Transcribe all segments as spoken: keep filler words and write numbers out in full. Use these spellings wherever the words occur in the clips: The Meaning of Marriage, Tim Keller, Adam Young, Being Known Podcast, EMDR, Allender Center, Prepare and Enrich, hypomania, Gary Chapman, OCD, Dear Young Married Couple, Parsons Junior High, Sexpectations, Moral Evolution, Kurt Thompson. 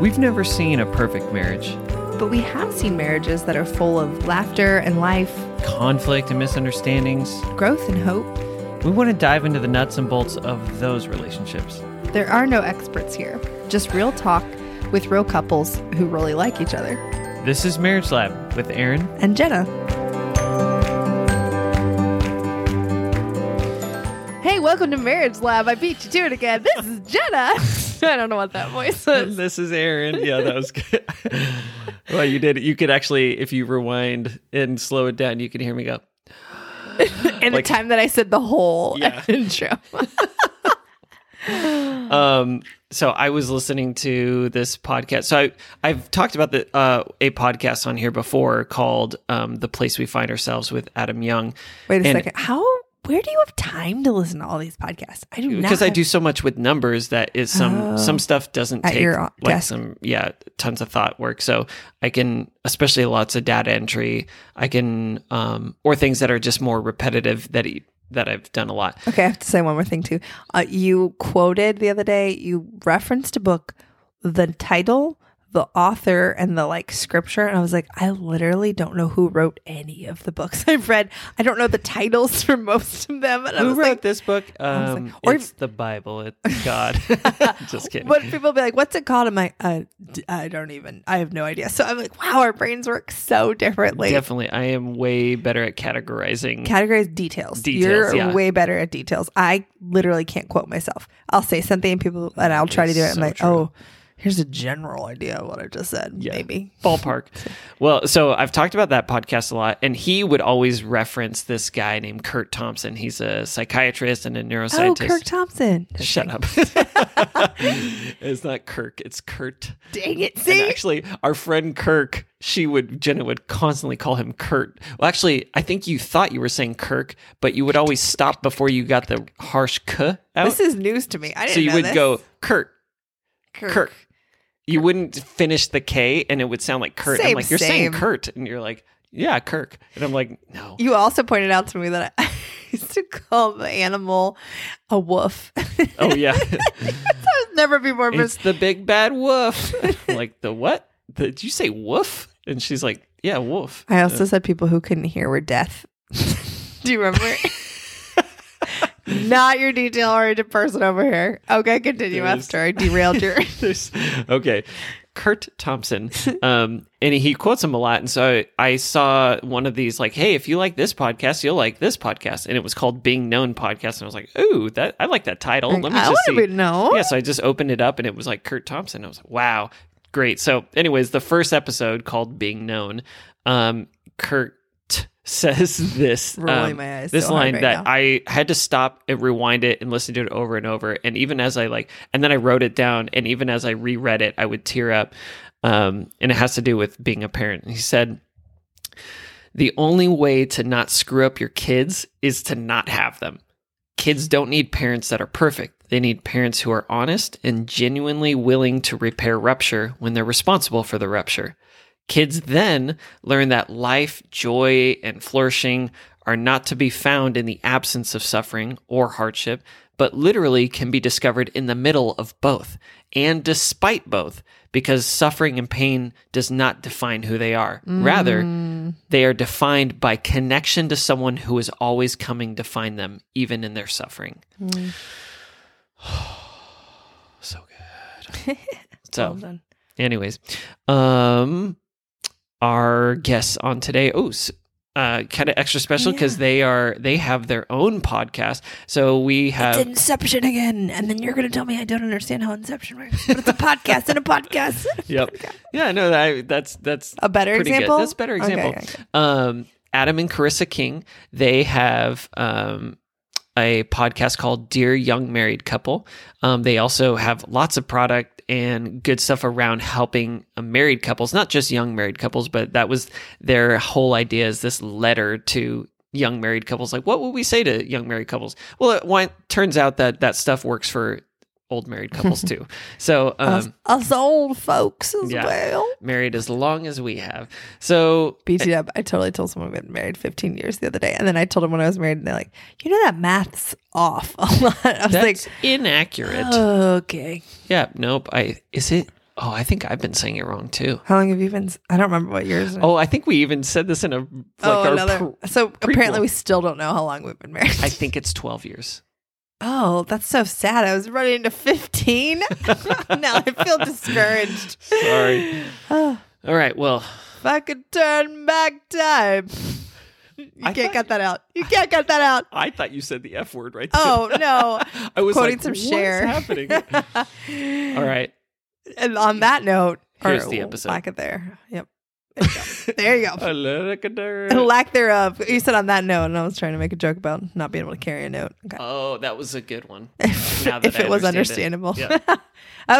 We've never seen a perfect marriage. But we have seen marriages that are full of laughter and life, conflict and misunderstandings, growth and hope. We want to dive into the nuts and bolts of those relationships. There are no experts here, just real talk with real couples who really like each other. This is Marriage Lab with Aaron and Jenna. Hey, welcome to Marriage Lab. I beat you to it again. This is Jenna. I don't know what that voice is. This is Aaron. Yeah, that was good. Well, you did. You could actually, if you rewind and slow it down, you could hear me go. And like, the time that I said the whole yeah. intro. um. So I was listening to this podcast. So I, I've talked about the uh, a podcast on here before called um, "The Place We Find Ourselves" with Adam Young. Wait a and second. How? Where do you have time to listen to all these podcasts? I do not. Because have... I do so much with numbers that is some oh, some stuff doesn't take like desk. some yeah tons of thought work. So I can, especially lots of data entry. I can um, or things that are just more repetitive that e- that I've done a lot. Okay, I have to say one more thing too. Uh, you quoted the other day. You referenced a book, the title, the author, and the like scripture, and I was like, I literally don't know who wrote any of the books I've read. I don't know the titles for most of them. And who I was wrote like, this book? Um, like, or it's if, the Bible. It's God. Just kidding. But people be like, "What's it called?" I'm like, uh, I don't even. I have no idea. So I'm like, wow, our brains work so differently. Definitely, I am way better at categorizing. Categorize details. Details. You're yeah. way better at details. I literally can't quote myself. I'll say something, and people, and I'll try it's to do it. So I'm like, true. oh. Here's a general idea of what I just said, yeah. maybe. Ballpark. Well, so I've talked about that podcast a lot, and he would always reference this guy named Kurt Thompson. He's a psychiatrist and a neuroscientist. Oh, Kurt Thompson. Just Shut kidding. up. It's not Kirk. It's Kurt. Dang it, see? And actually, our friend Kirk, she would, Jenna would constantly call him Kurt. Well, actually, I think you thought you were saying Kirk, but you would always stop before you got the harsh k out. This is news to me. I didn't know So you know would this. go, Kurt. Kirk. Kirk. You wouldn't finish the K and it would sound like Kurt. Same, I'm like, you're same. saying Kurt. And you're like, yeah, Kirk. And I'm like, no. You also pointed out to me that I used to call the animal a wolf. Oh, yeah. That would never be more mis- It's the big bad wolf. I'm like, the what? The, did you say woof? And she's like, yeah, wolf. I also uh, said people who couldn't hear were deaf. Do you remember? Not your detail-oriented person over here. Okay, continue after I derailed your... Okay, Kurt Thompson. Um, and he quotes him a lot. And so I, I saw one of these like, hey, if you like this podcast, you'll like this podcast. And it was called Being Known Podcast. And I was like, ooh, that I like that title. Like, Let me I just see. Be known. Yeah, so I just opened it up and it was like Kurt Thompson. I was like, wow, great. So anyways, the first episode called Being Known, um, Kurt says this um, my eyes this so line right that now. I had to stop and rewind it and listen to it over and over, and even as I like and then I wrote it down, and even as I reread it I would tear up, um and it has to do with being a parent. He said, the only way to not screw up your kids is to not have them. Kids don't need parents that are perfect. They need parents who are honest and genuinely willing to repair rupture when they're responsible for the rupture. Kids then learn that life, joy, and flourishing are not to be found in the absence of suffering or hardship, but literally can be discovered in the middle of both, and despite both, because suffering and pain does not define who they are. Mm. Rather, they are defined by connection to someone who is always coming to find them, even in their suffering. Mm. So good. So, well anyways... um. Our guests on today, oh, uh, kind of extra special because yeah. they are they have their own podcast. So we have it's Inception again, and then you're going to tell me I don't understand how Inception works, but it's a podcast and a podcast. Yep, podcast. yeah, no, I, that's that's a better example. Good. That's a better example. Okay, okay. Um, Adam and Carissa King, they have um, a podcast called Dear Young Married Couple. Um, they also have lots of product and good stuff around helping married couples, not just young married couples, but that was their whole idea, is this letter to young married couples. Like, what would we say to young married couples? Well, it went, turns out that that stuff works for old married couples too. So um, us, us old folks as yeah, well. Married as long as we have. So B T W, I, I totally told someone we've been married fifteen years the other day. And then I told them when I was married, and they're like, you know, that math's off a lot. I was that's like, inaccurate. Okay. Yeah. Nope. I, is it? Oh, I think I've been saying it wrong too. How long have you been? I don't remember what yours is. Oh, I think we even said this in a. Like oh, our another. Pr- so prequel. Apparently, we still don't know how long we've been married. I think it's twelve years. Oh, that's so sad. I was running to fifteen. Now I feel discouraged. Sorry. Oh. All right. Well, if I could turn back time. You I can't cut that out. You can't cut that out. I thought you said the F word right there. Oh, no. I was quoting like, some Cher. What's happening? All right. And on that note, here's or, the episode. Lack of there. Yep. There you go. There you go. Lack thereof. You said on that note, and I was trying to make a joke about not being able to carry a note. Okay. Oh, that was a good one. If, now that if it was understandable. It. Yeah.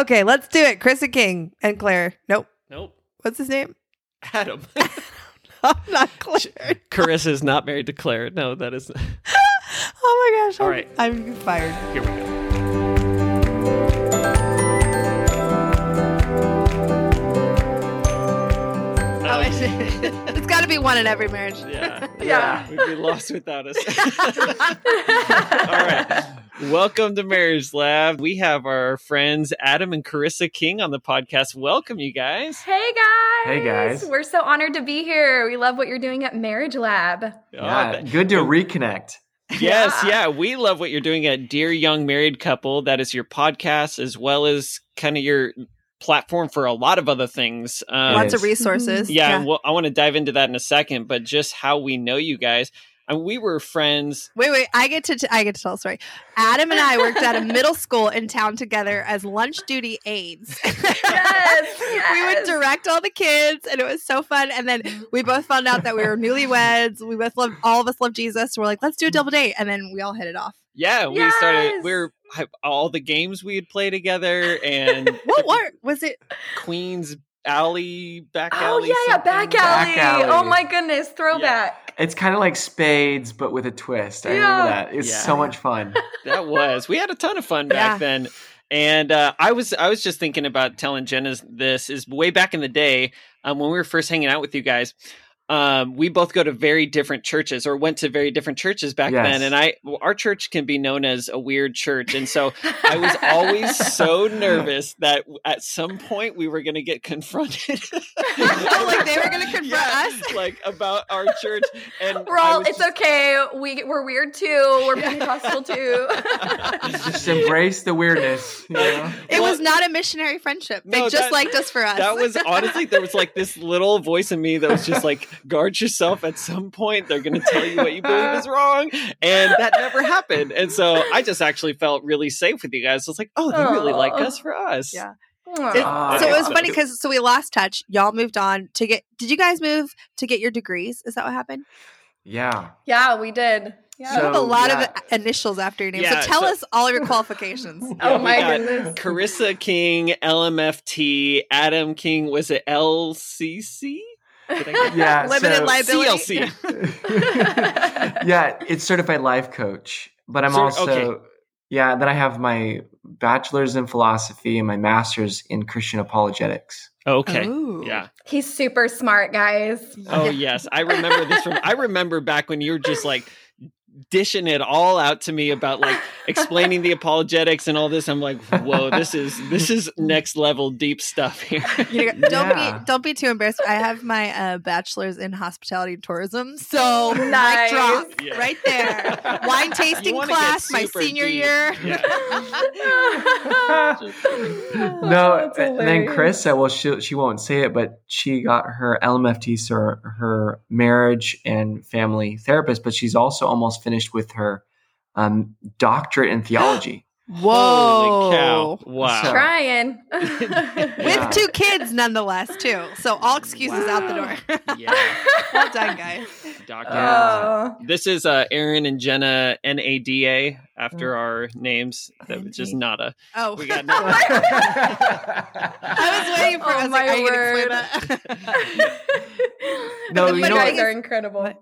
Okay, let's do it. Chris and King and Claire. Nope. Nope. What's his name? Adam. I'm not Claire. Carissa is not married to Claire. No, that isn't. Oh my gosh. All I'm, right. I'm fired. Here we go. Oh, it's got to be one in every marriage. Yeah. Yeah. Yeah. We'd be lost without us. All right. Welcome to Marriage Lab. We have our friends Adam and Carissa King on the podcast. Welcome, you guys. Hey, guys. Hey, guys. We're so honored to be here. We love what you're doing at Marriage Lab. Oh, yeah, good to reconnect. Yes, yeah. yeah. We love what you're doing at Dear Young Married Couple. That is your podcast as well as kind of your platform for a lot of other things. Um, Lots of resources. Yeah, yeah. And we'll, I want to dive into that in a second, but just how we know you guys. And we were friends. Wait, wait. I get to t- I get to tell a story. Adam and I worked at a middle school in town together as lunch duty aides. Yes, yes. We would direct all the kids, and it was so fun. And then we both found out that we were newlyweds. We both loved, all of us loved Jesus. So we're like, let's do a double date, and then we all hit it off. Yeah, we yes. started. We were all the games we would play together, and what were was it? Queen's Alley, back alley. Oh yeah, yeah, back alley. back alley. Oh my goodness, throwback. Yeah. It's kind of like Spades, but with a twist. I yeah. remember that. It's yeah. so much fun. That was. We had a ton of fun back yeah. then. And uh, I was I was just thinking about telling Jenna this is way back in the day um, when we were first hanging out with you guys. Um, we both go to very different churches or went to very different churches back yes. then. And I, well, our church can be known as a weird church. And so I was always so nervous that at some point we were going to get confronted. Oh, like they were going to confront yeah, us? Like about our church. And we're all, it's just, okay. We, we're weird too. We're Pentecostal too. Just embrace the weirdness. You know? It well, was not a missionary friendship. They no, just that, liked us for us. That was honestly, there was like this little voice in me that was just like, guard yourself at some point. They're going to tell you what you believe is wrong. And that never happened. And so I just actually felt really safe with you guys. So it's like, oh, they Aww. really like us for us. Yeah. It, so it was funny because so we lost touch. Y'all moved on to get, did you guys move to get your degrees? Is that what happened? Yeah. Yeah, we did. Yeah. So, you have a lot yeah. of initials after your name. Yeah, so tell so, us all of your qualifications. Yeah, oh my goodness. Carissa King, L M F T, Adam King, was it L C C? Yeah, limited so, liability. C L C. Yeah, it's certified life coach. But I'm so, also, okay. yeah, then I have my bachelor's in philosophy and my master's in Christian apologetics. Okay. Ooh. Yeah. He's super smart, guys. Oh, yes. I remember this from, I remember back when you were just like, dishing it all out to me about like explaining the apologetics and all this. I'm like, whoa, this is this is next level deep stuff here. You know, don't yeah. be don't be too embarrassed. I have my uh, bachelor's in hospitality and tourism, so nice. Mic drop yeah. right there. Wine tasting class my senior deep. year. Yeah. No, and then Carissa, well, she she won't say it, but she got her L M F T, so her marriage and family therapist, but she's also almost finished with her um, doctorate in theology. Whoa. Holy cow. Wow. So, trying. Yeah. With two kids nonetheless, too. So all excuses wow. out the door. Yeah. Well done, guys. Doctor. Uh, this is uh, Aaron and Jenna N A D A after our names. That was just nada. Oh. We got nada. I was waiting for oh, us. My like, word. No, you know guys are incredible. What?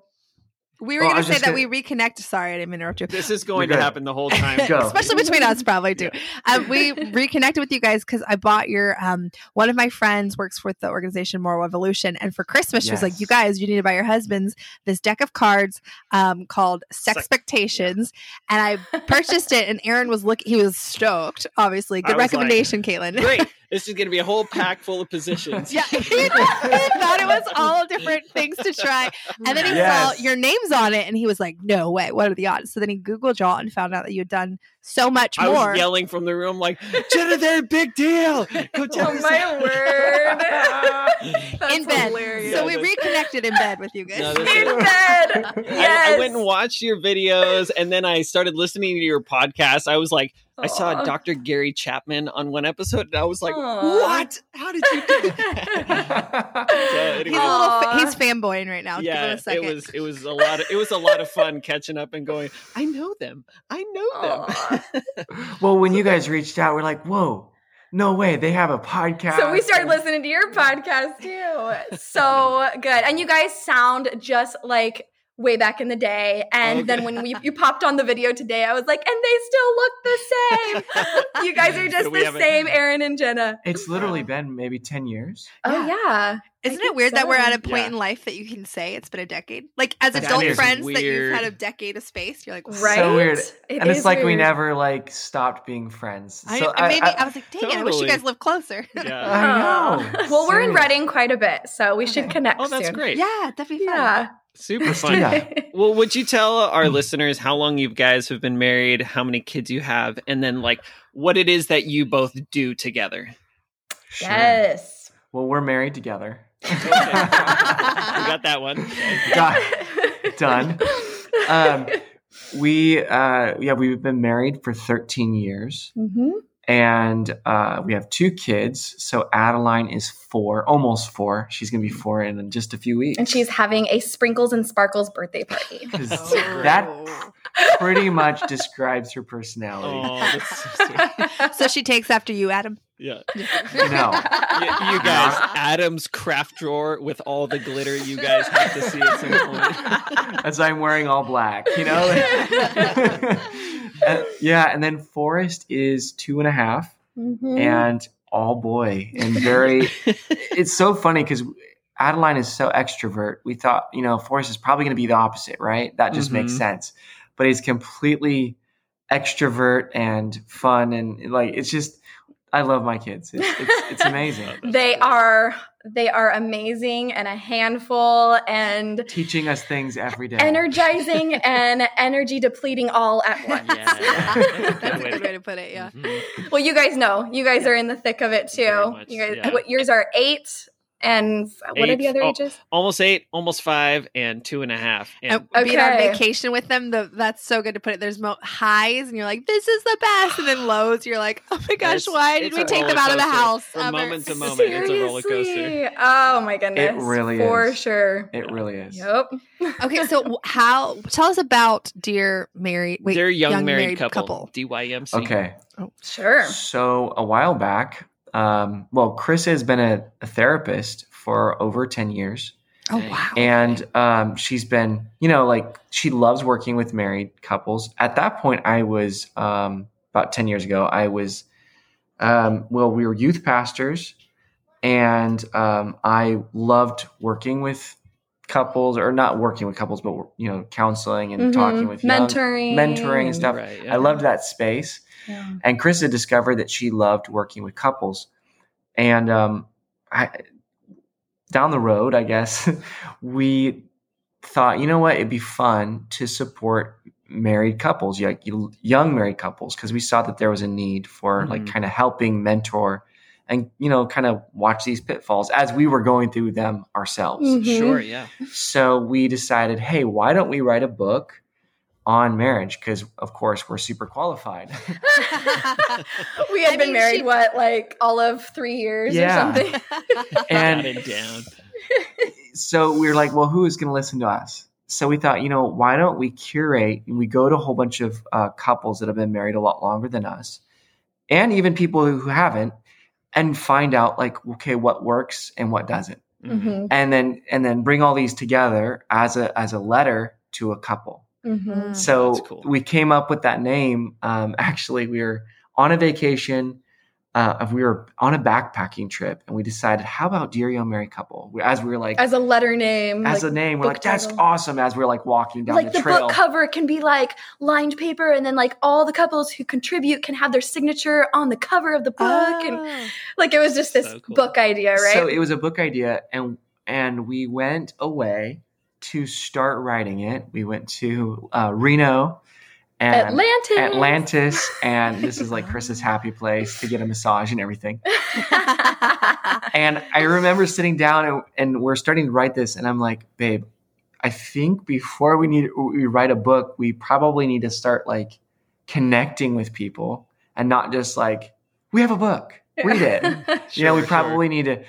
We were oh, going to say that gonna... we reconnect. Sorry, I didn't interrupt you. This is going to happen the whole time. Especially between us, probably, too. Yeah. Um, we reconnected with you guys because I bought your, um, one of my friends works with the organization Moral Evolution. And for Christmas, yes. she was like, you guys, you need to buy your husbands this deck of cards um, called Sexpectations. Yeah. And I purchased it and Aaron was looking, he was stoked, obviously. Good recommendation, like, Caitlin. Great. This is going to be a whole pack full of positions. Yeah, he, he thought it was all different things to try. And then he yes. saw your names on it, and he was like, no way, what are the odds? So then he Googled y'all and found out that you had done so much I more. I was yelling from the room like, Jenna, they're a big deal. Go tell oh, my word. That's in bed. Hilarious. So we reconnected in bed with you guys. No, in it. Bed. Yes. I, I went and watched your videos, and then I started listening to your podcast. I was like, I saw Doctor Gary Chapman on one episode, and I was like, aww. What? How did you do that? So anyway. He's a little fa- he's fanboying right now. Yeah, give it, a it was it was a lot of it was a lot of fun catching up and going, I know them. I know aww. Them. Well, when you guys reached out, we're like, whoa, no way, they have a podcast. So we started listening to your podcast too. So good. And you guys sound just like way back in the day. And okay. then when we you popped on the video today, I was like, and they still look the same. You guys are just so the same Aaron and Jenna. It's literally been maybe ten years. Oh, yeah. yeah. Isn't it weird so. that we're at a point yeah. in life that you can say it's been a decade? Like, as that adult friends weird. That you've had a decade of space, you're like, wow. Right? So weird. It and it's like weird. We never, like, stopped being friends. I, so I, maybe, I, I was like, dang totally. it, I wish you guys lived closer. Yeah. I know. Well, so we're in Reading quite a bit, so we okay. should connect soon. Oh, that's soon. Great. Yeah, that'd be fun. Yeah. Super fun. Yeah. Well, would you tell our listeners how long you guys have been married, how many kids you have, and then like what it is that you both do together? Sure. Yes. Well, we're married together. Okay. We got that one. Okay. Done. Um, we, uh, yeah, we've been married for thirteen years. Mm-hmm. And uh, we have two kids. So Adeline is four, almost four. She's going to be four in just a few weeks. And she's having a Sprinkles and Sparkles birthday party. Oh. That pretty much describes her personality. Oh, so, so she takes after you, Adam. Yeah. No. You, you guys, Adam's craft drawer with all the glitter. You guys have to see at some point. As I'm wearing all black, you know? Uh, yeah, and then Forrest is two and a half, mm-hmm. and all boy, and very. It's so funny because Adeline is so extrovert. We thought, you know, Forrest is probably going to be the opposite, right? That just mm-hmm. makes sense. But he's completely extrovert and fun, and like it's just. I love my kids. It's, it's, it's amazing. They are they are amazing and a handful and teaching us things every day. Energizing and energy depleting all at once. Yeah, yeah. That's a good way to put it, yeah. Mm-hmm. Well, you guys know. You guys yeah. are in the thick of it too. Much, you guys yeah. what, yours are eight and eight, what are the other oh, ages? Almost eight, almost five, and two and a half. And okay. Being on vacation with them, the, that's so good to put it. There's mo- highs, and you're like, this is the best. And then lows, you're like, oh my gosh, it's, why did we take them out of the house? From ever? Moment to moment, seriously? It's a roller coaster. Oh my goodness. It really For is. For sure. It really is. Yep. Okay, so how, tell us about Dear Married, wait, Dear Young, young Married, married couple, couple, D Y M C. Okay. Oh, sure. So a while back, Um, well, Chris has been a, a therapist for over ten years. Oh, wow. And um, she's been, you know, like she loves working with married couples. At that point, I was um, about ten years ago, I was, um, well, we were youth pastors and um, I loved working with couples or not working with couples, but, you know, counseling and mm-hmm. talking with mentoring, young, mentoring and stuff. Right, yeah. I loved that space. Yeah. And Chris had discovered that she loved working with couples. And um, I, down the road, I guess, we thought, you know what? It'd be fun to support married couples, like young married couples, because we saw that there was a need for mm-hmm. like kind of helping mentor and, you know, kind of watch these pitfalls as we were going through them ourselves. Mm-hmm. Sure, yeah. So we decided, hey, why don't we write a book on marriage, because of course we're super qualified. We had I been mean, married she... what like all of three years yeah. or something. And got it down. So we were like, well, who is going to listen to us? So we thought, you know, why don't we curate? And we go to a whole bunch of uh, couples that have been married a lot longer than us, and even people who haven't, and find out like, okay, what works and what doesn't, mm-hmm. and then and then bring all these together as a as a letter to a couple. Mm-hmm. So cool. We came up with that name. Um, actually, we were on a vacation. Uh, we were on a backpacking trip and we decided, how about Dear Young Married Couple? As we were like, as a letter name, as like a name, we're like, title. That's awesome. As we we're like walking down like the, the trail, book cover can be like lined paper, and then like all the couples who contribute can have their signature on the cover of the book, oh, and like it was just this so cool. book idea, right? So it was a book idea, and and we went away to start writing it. We went to uh, Reno. And Atlantis. Atlantis, and this is like Chris's happy place to get a massage and everything. And I remember sitting down and, and we're starting to write this, and I'm like, babe, I think before we need we write a book, we probably need to start like connecting with people and not just like, we have a book, read it. Sure, you know, we probably sure. need to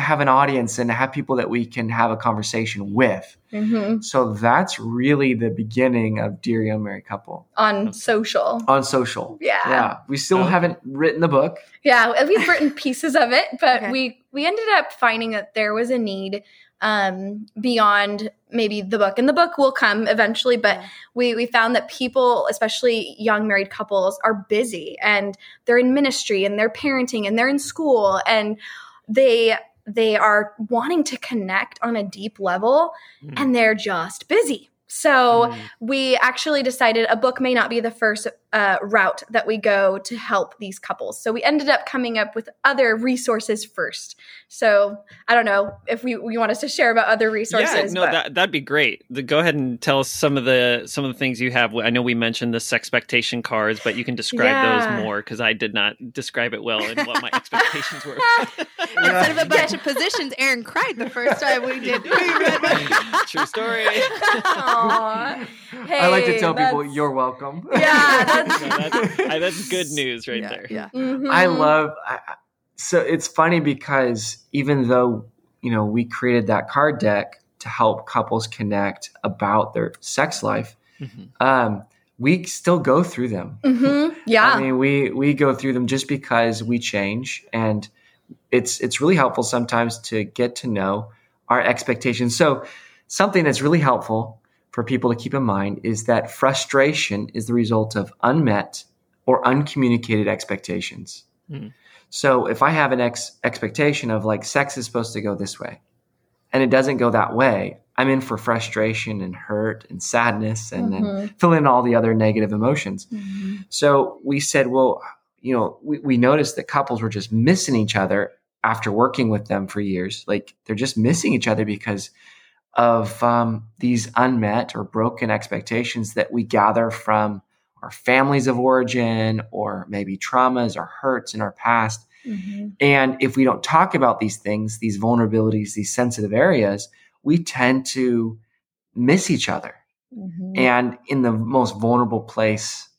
have an audience and have people that we can have a conversation with. Mm-hmm. So that's really the beginning of Dear Young Married Couple. On social. On social. Yeah. Yeah. We still oh. haven't written the book. Yeah. We've written pieces of it, but okay. we, we ended up finding that there was a need um, beyond maybe the book. And the book will come eventually, but yeah. we, we found that people, especially young married couples, are busy and they're in ministry and they're parenting and they're in school and they – they are wanting to connect on a deep level, mm. and they're just busy. So mm. we actually decided a book may not be the first uh, route that we go to help these couples. So we ended up coming up with other resources first. So I don't know if we, we want us to share about other resources. Yeah, no, but. That, that'd be great. The, go ahead and tell us some of the some of the things you have. I know we mentioned the sexpectation cards, but you can describe yeah. those more because I did not describe it well and what my expectations were. Instead of a bunch of positions, Aaron cried the first time we did. True story. Hey, I like to tell people, you're welcome. Yeah, that's, no, that's, I, that's good news right yeah, there. Yeah. Mm-hmm. I love I, so it's funny because even though, you know, we created that card deck to help couples connect about their sex life, mm-hmm. um, we still go through them. Mm-hmm. Yeah. I mean, we we go through them just because we change, and it's it's really helpful sometimes to get to know our expectations. So something that's really helpful for people to keep in mind is that frustration is the result of unmet or uncommunicated expectations. Mm. So if I have an ex- expectation of like sex is supposed to go this way and it doesn't go that way, I'm in for frustration and hurt and sadness and mm-hmm. then fill in all the other negative emotions. Mm-hmm. So we said, well, you know, we, we noticed that couples were just missing each other after working with them for years. Like they're just missing each other because of um, these unmet or broken expectations that we gather from our families of origin or maybe traumas or hurts in our past. Mm-hmm. And if we don't talk about these things, these vulnerabilities, these sensitive areas, we tend to miss each other. Mm-hmm. And in the most vulnerable place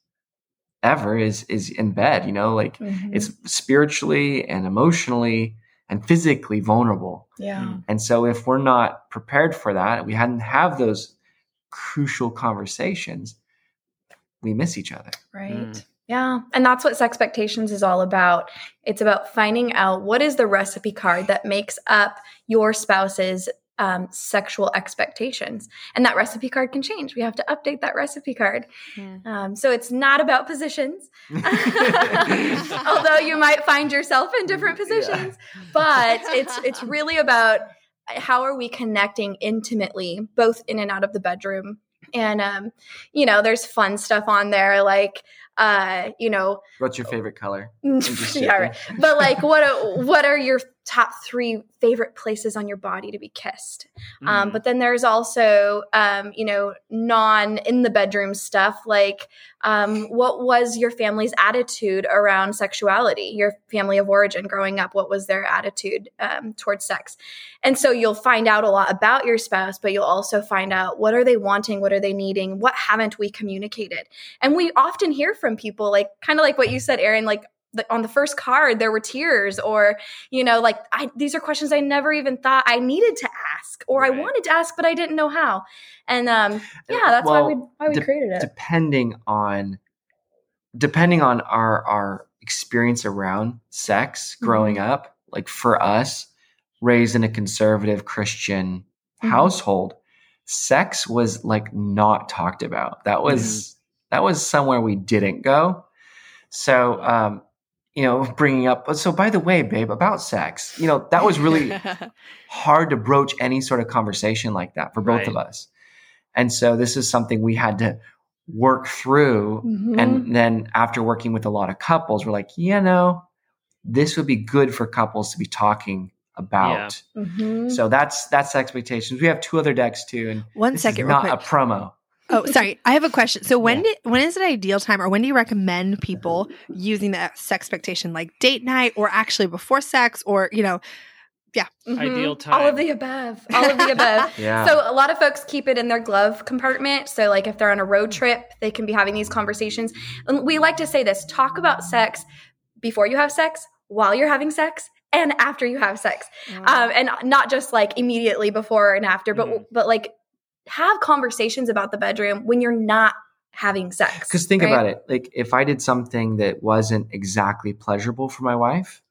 ever is is in bed, you know, like mm-hmm. it's spiritually and emotionally and physically vulnerable. Yeah. And so if we're not prepared for that, we hadn't have those crucial conversations, we miss each other. Right. Mm. Yeah. And that's what Sexpectations is all about. It's about finding out what is the recipe card that makes up your spouse's um, sexual expectations. And that recipe card can change. We have to update that recipe card. Yeah. Um, so it's not about positions, although you might find yourself in different positions, yeah. but it's, it's really about how are we connecting intimately, both in and out of the bedroom. And, um, you know, there's fun stuff on there. Like, uh, you know, what's your favorite color? Yeah, right. But like, what, a, what are your top three favorite places on your body to be kissed? Mm. Um, but then there's also, um, you know, non in the bedroom stuff. Like, um, what was your family's attitude around sexuality? Your family of origin growing up, what was their attitude, um, towards sex? And so you'll find out a lot about your spouse, but you'll also find out what are they wanting? What are they needing? What haven't we communicated? And we often hear from people, like kind of like what you said, Aaron, like the, on the first card, there were tears, or, you know, like I, these are questions I never even thought I needed to ask, or right. I wanted to ask, but I didn't know how. And um, yeah, that's well, why we why we de- created it. Depending on depending on our our experience around sex growing mm-hmm. up, like for us, raised in a conservative Christian mm-hmm. household, sex was like not talked about. That was mm-hmm. that was somewhere we didn't go. So, um, you know, bringing up, so by the way, babe, about sex, you know, that was really hard to broach any sort of conversation like that for both right. of us. And so this is something we had to work through. Mm-hmm. And then after working with a lot of couples, we're like, you know, this would be good for couples to be talking about. Yeah. Mm-hmm. So that's, that's Expectations. We have two other decks too. And one second, not real quick. A promo. Oh, sorry. I have a question. So when yeah. did, when is an ideal time, or when do you recommend people using the sexpectation, like date night or actually before sex, or, you know, yeah. Mm-hmm. Ideal time. All of the above. All of the above. Yeah. So a lot of folks keep it in their glove compartment. So like if they're on a road trip, they can be having these conversations. And we like to say this, talk about sex before you have sex, while you're having sex, and after you have sex. Mm-hmm. Um, and not just like immediately before and after, but, mm-hmm. but like, have conversations about the bedroom when you're not having sex. Because think right? about it. Like if I did something that wasn't exactly pleasurable for my wife,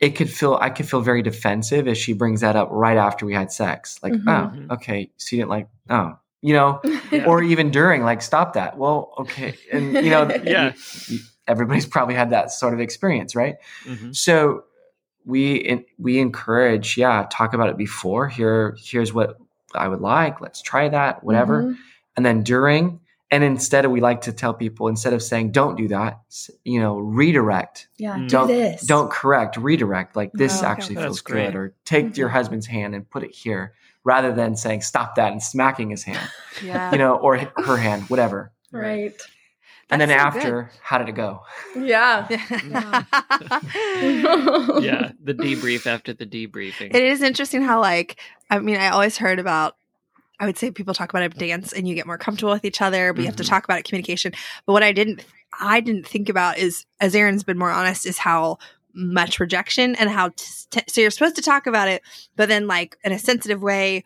it could feel, I could feel very defensive if she brings that up right after we had sex. Like, mm-hmm. oh, okay. So you didn't like, oh, you know, yeah. or even during, like, stop that. Well, okay. And you know, yeah. everybody's probably had that sort of experience. Right. Mm-hmm. So we, we encourage, yeah, talk about it before. Here, here's what I would like, let's try that, whatever. Mm-hmm. And then during, and instead of, we like to tell people, instead of saying, don't do that, you know, redirect. Yeah. Mm-hmm. Don't, do this. Don't correct, redirect. Like this oh, actually okay. feels good. Or take mm-hmm. your husband's hand and put it here, rather than saying, stop that and smacking his hand, yeah. you know, or her hand, whatever. Right. right. And that's then so after, good. How did it go? Yeah. Yeah. yeah. The debrief after the debriefing. It is interesting how, like, I mean, I always heard about, I would say people talk about it, dance and you get more comfortable with each other, but mm-hmm. you have to talk about it, communication. But what I didn't, I didn't think about is, as Aaron's been more honest, is how much rejection and how, t- t- so you're supposed to talk about it, but then like in a sensitive way.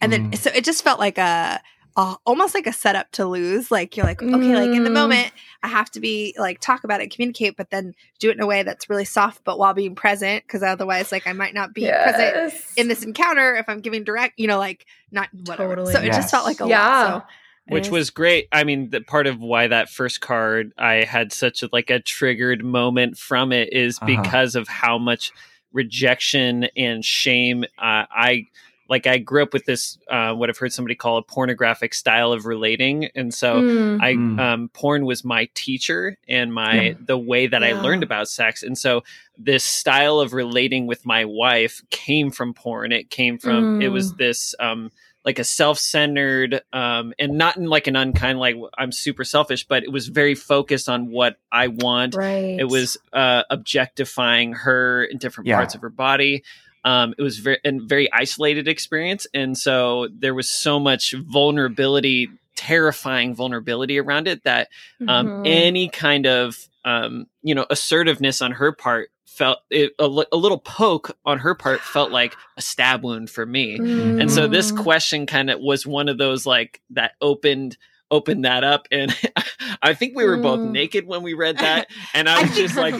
And mm. then, so it just felt like a, Uh, almost like a setup to lose. Like you're like, okay, mm. like in the moment, I have to be like, talk about it, communicate, but then do it in a way that's really soft, but while being present. Cause otherwise, like I might not be yes. present in this encounter if I'm giving direct, you know, like not whatever. Totally. So yes. it just felt like a yeah. lot. So. Which was great. I mean, the part of why that first card, I had such a, like a triggered moment from it is uh-huh. because of how much rejection and shame uh, I, Like I grew up with this, uh, what I've heard somebody call a pornographic style of relating. And so mm. I, um, porn was my teacher and my, mm. the way that yeah. I learned about sex. And so this style of relating with my wife came from porn. It came from, mm. it was this, um, like a self-centered, um, and not in like an unkind, like I'm super selfish, but it was very focused on what I want. Right. It was, uh, objectifying her in different yeah. parts of her body. Um, it was very, a very isolated experience. And so there was so much vulnerability, terrifying vulnerability around it that um, mm-hmm. any kind of, um, you know, assertiveness on her part felt it, a, a little poke on her part felt like a stab wound for me. Mm. And so this question kind of was one of those like that opened opened that up. And I think we were both mm. naked when we read that. And I was just like,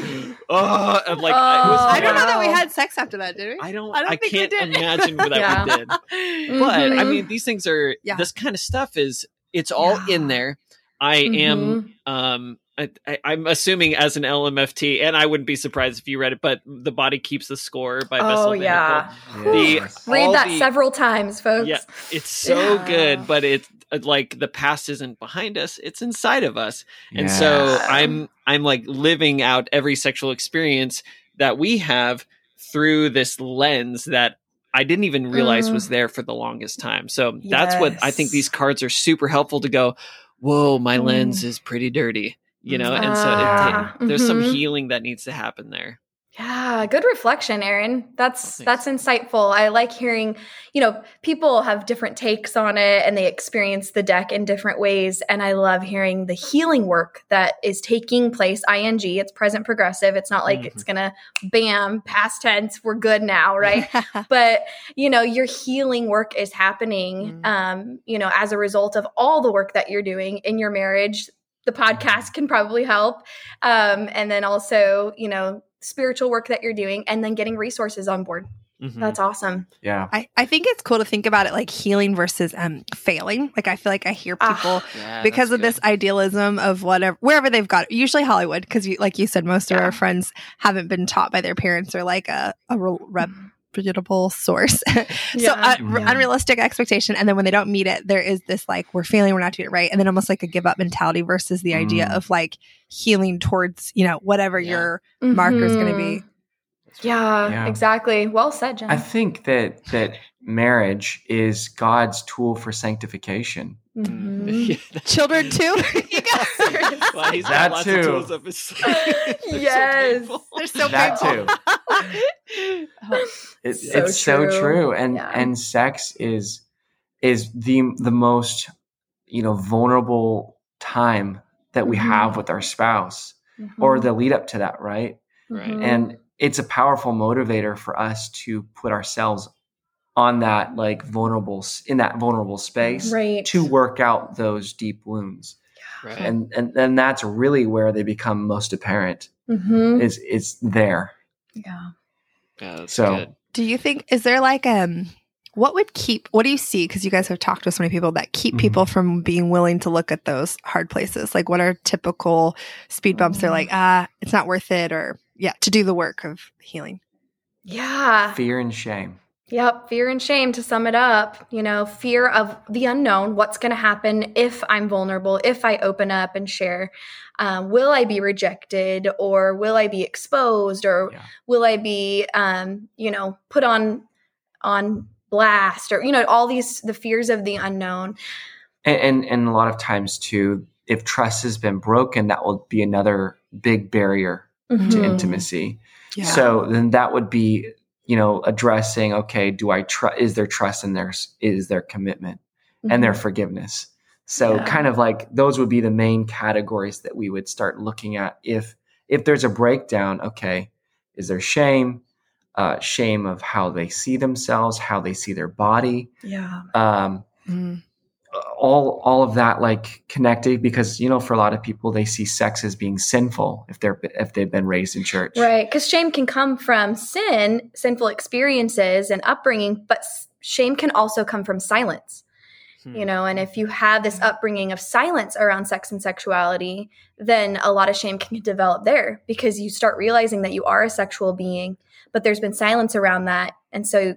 oh, I'm like, oh, I, was, I don't know that we had sex after that, did we? I don't, I, don't I think can't we did. Imagine that yeah. we did. Mm-hmm. But I mean, these things are, yeah. this kind of stuff is, it's all yeah. in there. I mm-hmm. am, um, I, I, I'm assuming as an L M F T, and I wouldn't be surprised if you read it, but The Body Keeps the Score by Bessel van der Kolk. Oh, yeah. yeah. The, read that the, several times, folks. Yeah, it's so yeah. good, but it's like the past isn't behind us, it's inside of us. And yes. so I'm I'm like living out every sexual experience that we have through this lens that I didn't even realize mm. was there for the longest time. So yes. that's what I think these cards are super helpful to go, whoa, my mm. lens is pretty dirty. You know, and so uh, it, it, there's mm-hmm. some healing that needs to happen there. Yeah, good reflection, Aaron. That's oh, that's insightful. I like hearing, you know, people have different takes on it and they experience the deck in different ways. And I love hearing the healing work that is taking place, I N G. It's present progressive. It's not like mm-hmm. it's going to, bam, past tense, we're good now, right? But, you know, your healing work is happening, mm-hmm. um, you know, as a result of all the work that you're doing in your marriage. The podcast can probably help. Um, and then also, you know, spiritual work that you're doing and then getting resources on board. Mm-hmm. That's awesome. Yeah. I, I think it's cool to think about it like healing versus um failing. Like I feel like I hear people ah, yeah, because of good. This idealism of whatever, wherever they've got it, usually Hollywood, because you, like you said, most yeah. of our friends haven't been taught by their parents or like a, a reputable source. so yeah. Uh, yeah. unrealistic expectation. And then when they don't meet it, there is this like, we're failing, we're not doing it right. And then almost like a give up mentality versus the mm. idea of like healing towards, you know, whatever yeah. your mm-hmm. marker is going to be. Yeah, yeah, exactly. Well said, Jen. I think that that marriage is God's tool for sanctification. Mm-hmm. Children too? You guys are... well, he's that lots too. Of tools up his yes. So they're so that painful. Too. oh, it, so it's true. so true. And yeah. and sex is is the the most, you know, vulnerable time that we mm-hmm. have with our spouse mm-hmm. or the lead up to that, right? Right. Mm-hmm. And it's a powerful motivator for us to put ourselves on that like vulnerable in that vulnerable space right. to work out those deep wounds. Yeah. Right. And, and and that's really where they become most apparent mm-hmm. is it's there. Yeah. Yeah. That's so good. Do you think, is there like, um, what would keep, what do you see? Cause you guys have talked with so many people that keep mm-hmm. people from being willing to look at those hard places. Like what are typical speed bumps? Mm-hmm. They're like, ah, it's not worth it. Or, yeah, to do the work of healing. Yeah. Fear and shame. Yep. Fear and shame, to sum it up, you know, fear of the unknown, what's going to happen if I'm vulnerable, if I open up and share, um, will I be rejected or will I be exposed or yeah. will I be, um, you know, put on, on blast or, you know, all these, the fears of the unknown. And, and, and a lot of times too, if trust has been broken, that will be another big barrier Mm-hmm. to intimacy. Yeah. So then that would be, you know, addressing, okay, do I trust, is there trust in their, is there commitment mm-hmm. and their forgiveness? So yeah. kind of like those would be the main categories that we would start looking at. If, if there's a breakdown, okay, is there shame, uh, shame of how they see themselves, how they see their body. Yeah. Um, mm-hmm. all all of that like connected, because you know for a lot of people they see sex as being sinful if they're if they've been raised in church, right? Because shame can come from sin sinful experiences and upbringing, but shame can also come from silence. hmm. You know, and if you have this upbringing of silence around sex and sexuality, then a lot of shame can develop there, because you start realizing that you are a sexual being, but there's been silence around that. And so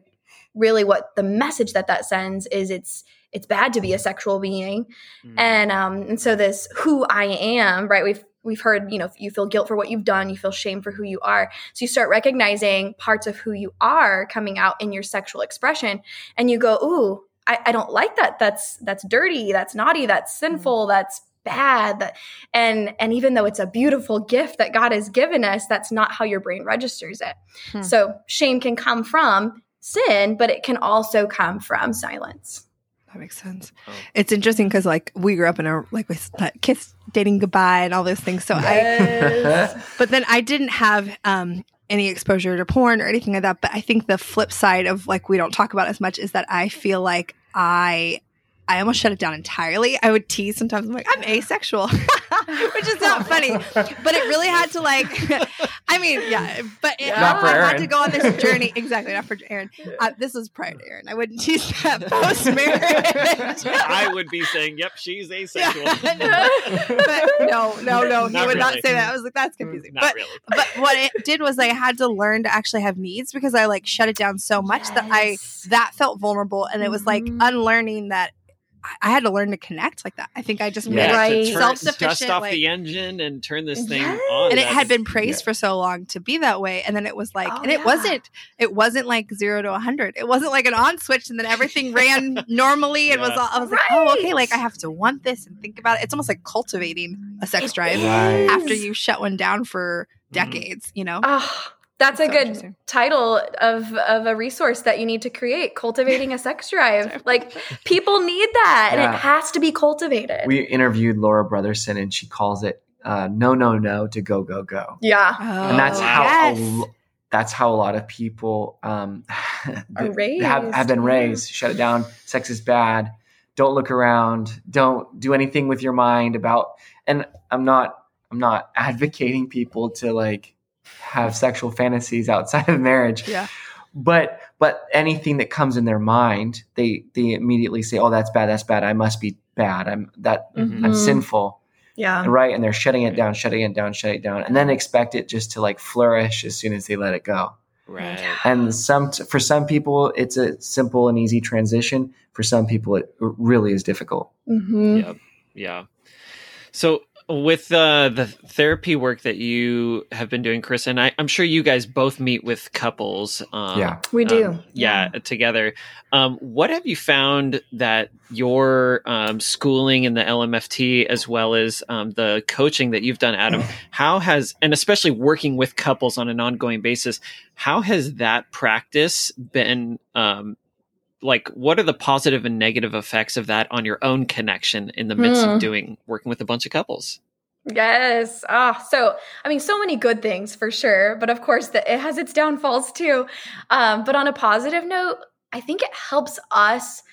really what the message that that sends is it's it's bad to be a sexual being. Mm. And, um, and so this who I am, right. We've, we've heard, you know, you feel guilt for what you've done. You feel shame for who you are. So you start recognizing parts of who you are coming out in your sexual expression, and you go, ooh, I, I don't like that. That's, that's dirty. That's naughty. That's sinful. Mm. That's bad. That, and, and even though it's a beautiful gift that God has given us, that's not how your brain registers it. Hmm. So shame can come from sin, but it can also come from silence. That makes sense. Oh. It's interesting because, like, we grew up in a like with kiss, dating goodbye, and all those things. So yes. I, but then I didn't have um, any exposure to porn or anything like that. But I think the flip side of like we don't talk about as much is that I feel like I, I almost shut it down entirely. I would tease sometimes. I'm like, I'm asexual, which is not funny. But it really had to like, I mean, yeah. But it, yeah. I had to go on this journey. Exactly. Not for Aaron. Uh, this was prior to Aaron. I wouldn't tease that post-marriage. I would be saying, yep, she's asexual. Yeah. But no, no, no. He not would really. Not say that. I was like, that's confusing. Not but, really. But what it did was I had to learn to actually have needs, because I like shut it down so much yes. that I, that felt vulnerable. And it was like mm-hmm. unlearning that. I had to learn to connect like that. I think I just yeah, made right. turn, self-sufficient. Dust off like, the engine and turn this thing yes. on. And it had been praised yeah. for so long to be that way. And then it was like, oh, and it yeah. wasn't, it wasn't like zero to a hundred. It wasn't like an on switch and then everything ran normally. Yeah. It was all, I was right. like, oh, okay. Like I have to want this and think about it. It's almost like cultivating a sex it drive is. After you shut one down for decades, mm-hmm. you know? Oh. That's it's a so good title of, of a resource that you need to create, Cultivating a Sex Drive. Like, people need that, and yeah. it has to be cultivated. We interviewed Laura Brotherson, and she calls it uh, no, no, no to go, go, go. Yeah. Oh, and that's how yes. a, that's how a lot of people um, Are raised. Have, have been raised. Yeah. Shut it down. Sex is bad. Don't look around. Don't do anything with your mind about – and I'm not I'm not advocating people to, like – have sexual fantasies outside of marriage. Yeah. But but anything that comes in their mind, they they immediately say, "Oh, that's bad. That's bad. I must be bad. I'm that. Mm-hmm. I'm sinful." Yeah. Right. And they're shutting it down, shutting it down, shutting it down, and then expect it just to like flourish as soon as they let it go. Right. And some for some people, it's a simple and easy transition. For some people, it really is difficult. Mm-hmm. Yeah. Yeah. So with uh, the therapy work that you have been doing, Chris, and I, I'm sure you guys both meet with couples. Um, yeah, we do. Um, yeah, yeah, together. Um, what have you found that your um, schooling in the L M F T, as well as um, the coaching that you've done, Adam, how has, and especially working with couples on an ongoing basis, how has that practice been, um, like, what are the positive and negative effects of that on your own connection in the midst mm. of doing, working with a bunch of couples? Yes. Ah, so, I mean, so many good things for sure, but of course the, it has its downfalls too. Um, but on a positive note, I think it helps us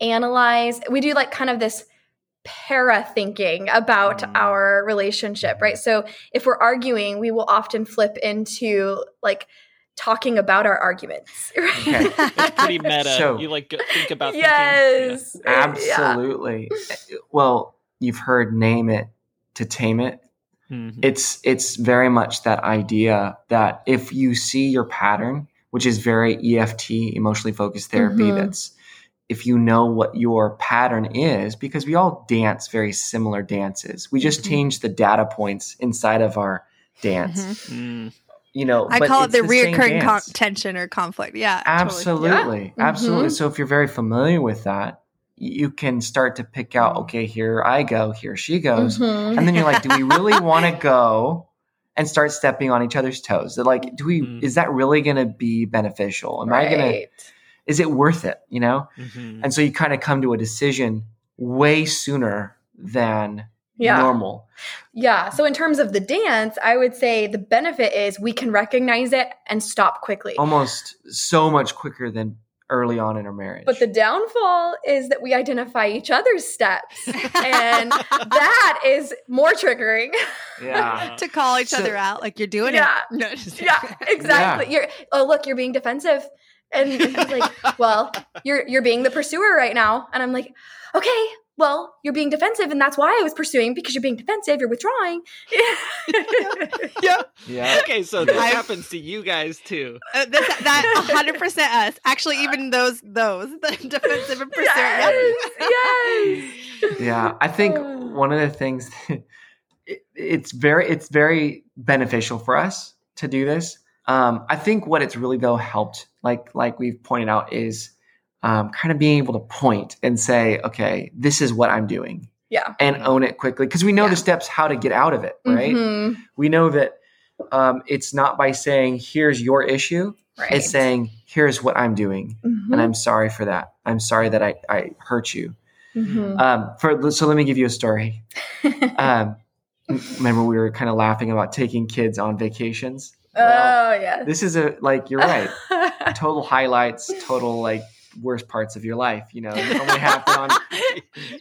analyze. We do like kind of this para thinking about mm. our relationship, right? So if we're arguing, we will often flip into like talking about our arguments. Right? Okay. It's pretty meta. So, you like think about yes, thinking. Yes. Absolutely. Yeah. Well, you've heard name it to tame it. Mm-hmm. It's it's very much that idea that if you see your pattern, which is very E F T, emotionally focused therapy, mm-hmm. that's if you know what your pattern is, because we all dance very similar dances. We just mm-hmm. change the data points inside of our dance. Mm-hmm. Mm. You know, I call it the, the recurring con- tension or conflict. Yeah, absolutely, totally. Yeah. Absolutely. Mm-hmm. So if you're very familiar with that, you can start to pick out. Okay, here I go, here she goes, mm-hmm. and then you're like, do we really want to go and start stepping on each other's toes? They're like, do we? Mm-hmm. Is that really going to be beneficial? Am right. I going to? Is it worth it? You know. Mm-hmm. And so you kind of come to a decision way sooner than. Yeah. Normal. Yeah. So in terms of the dance, I would say the benefit is we can recognize it and stop quickly. Almost so much quicker than early on in our marriage. But the downfall is that we identify each other's steps. And that is more triggering. Yeah. To call each so, other out like you're doing yeah. it. No, just yeah, exactly. Yeah. You're oh look, you're being defensive. And I was like, well, you're you're being the pursuer right now. And I'm like, okay. Well, you're being defensive, and that's why I was pursuing, because you're being defensive. You're withdrawing. yeah. yeah. yeah. Okay, so this I've, happens to you guys, too. Uh, this, that one hundred percent us. Actually, even those, those, the defensive and pursuing. Yes. yes. Yeah. I think one of the things, that it, it's very it's very beneficial for us to do this. Um, I think what it's really, though, helped, like like we've pointed out, is Um, kind of being able to point and say, okay, this is what I'm doing. Yeah. And own it quickly. Because we know yeah. the steps how to get out of it, right? Mm-hmm. We know that um, it's not by saying, here's your issue. Right. It's saying, here's what I'm doing. Mm-hmm. And I'm sorry for that. I'm sorry that I, I hurt you. Mm-hmm. Um, for, so let me give you a story. um, remember we were kind of laughing about taking kids on vacations? Well, oh, yeah. This is a, like, you're right. Total highlights, total like, worst parts of your life, you know, only happen on,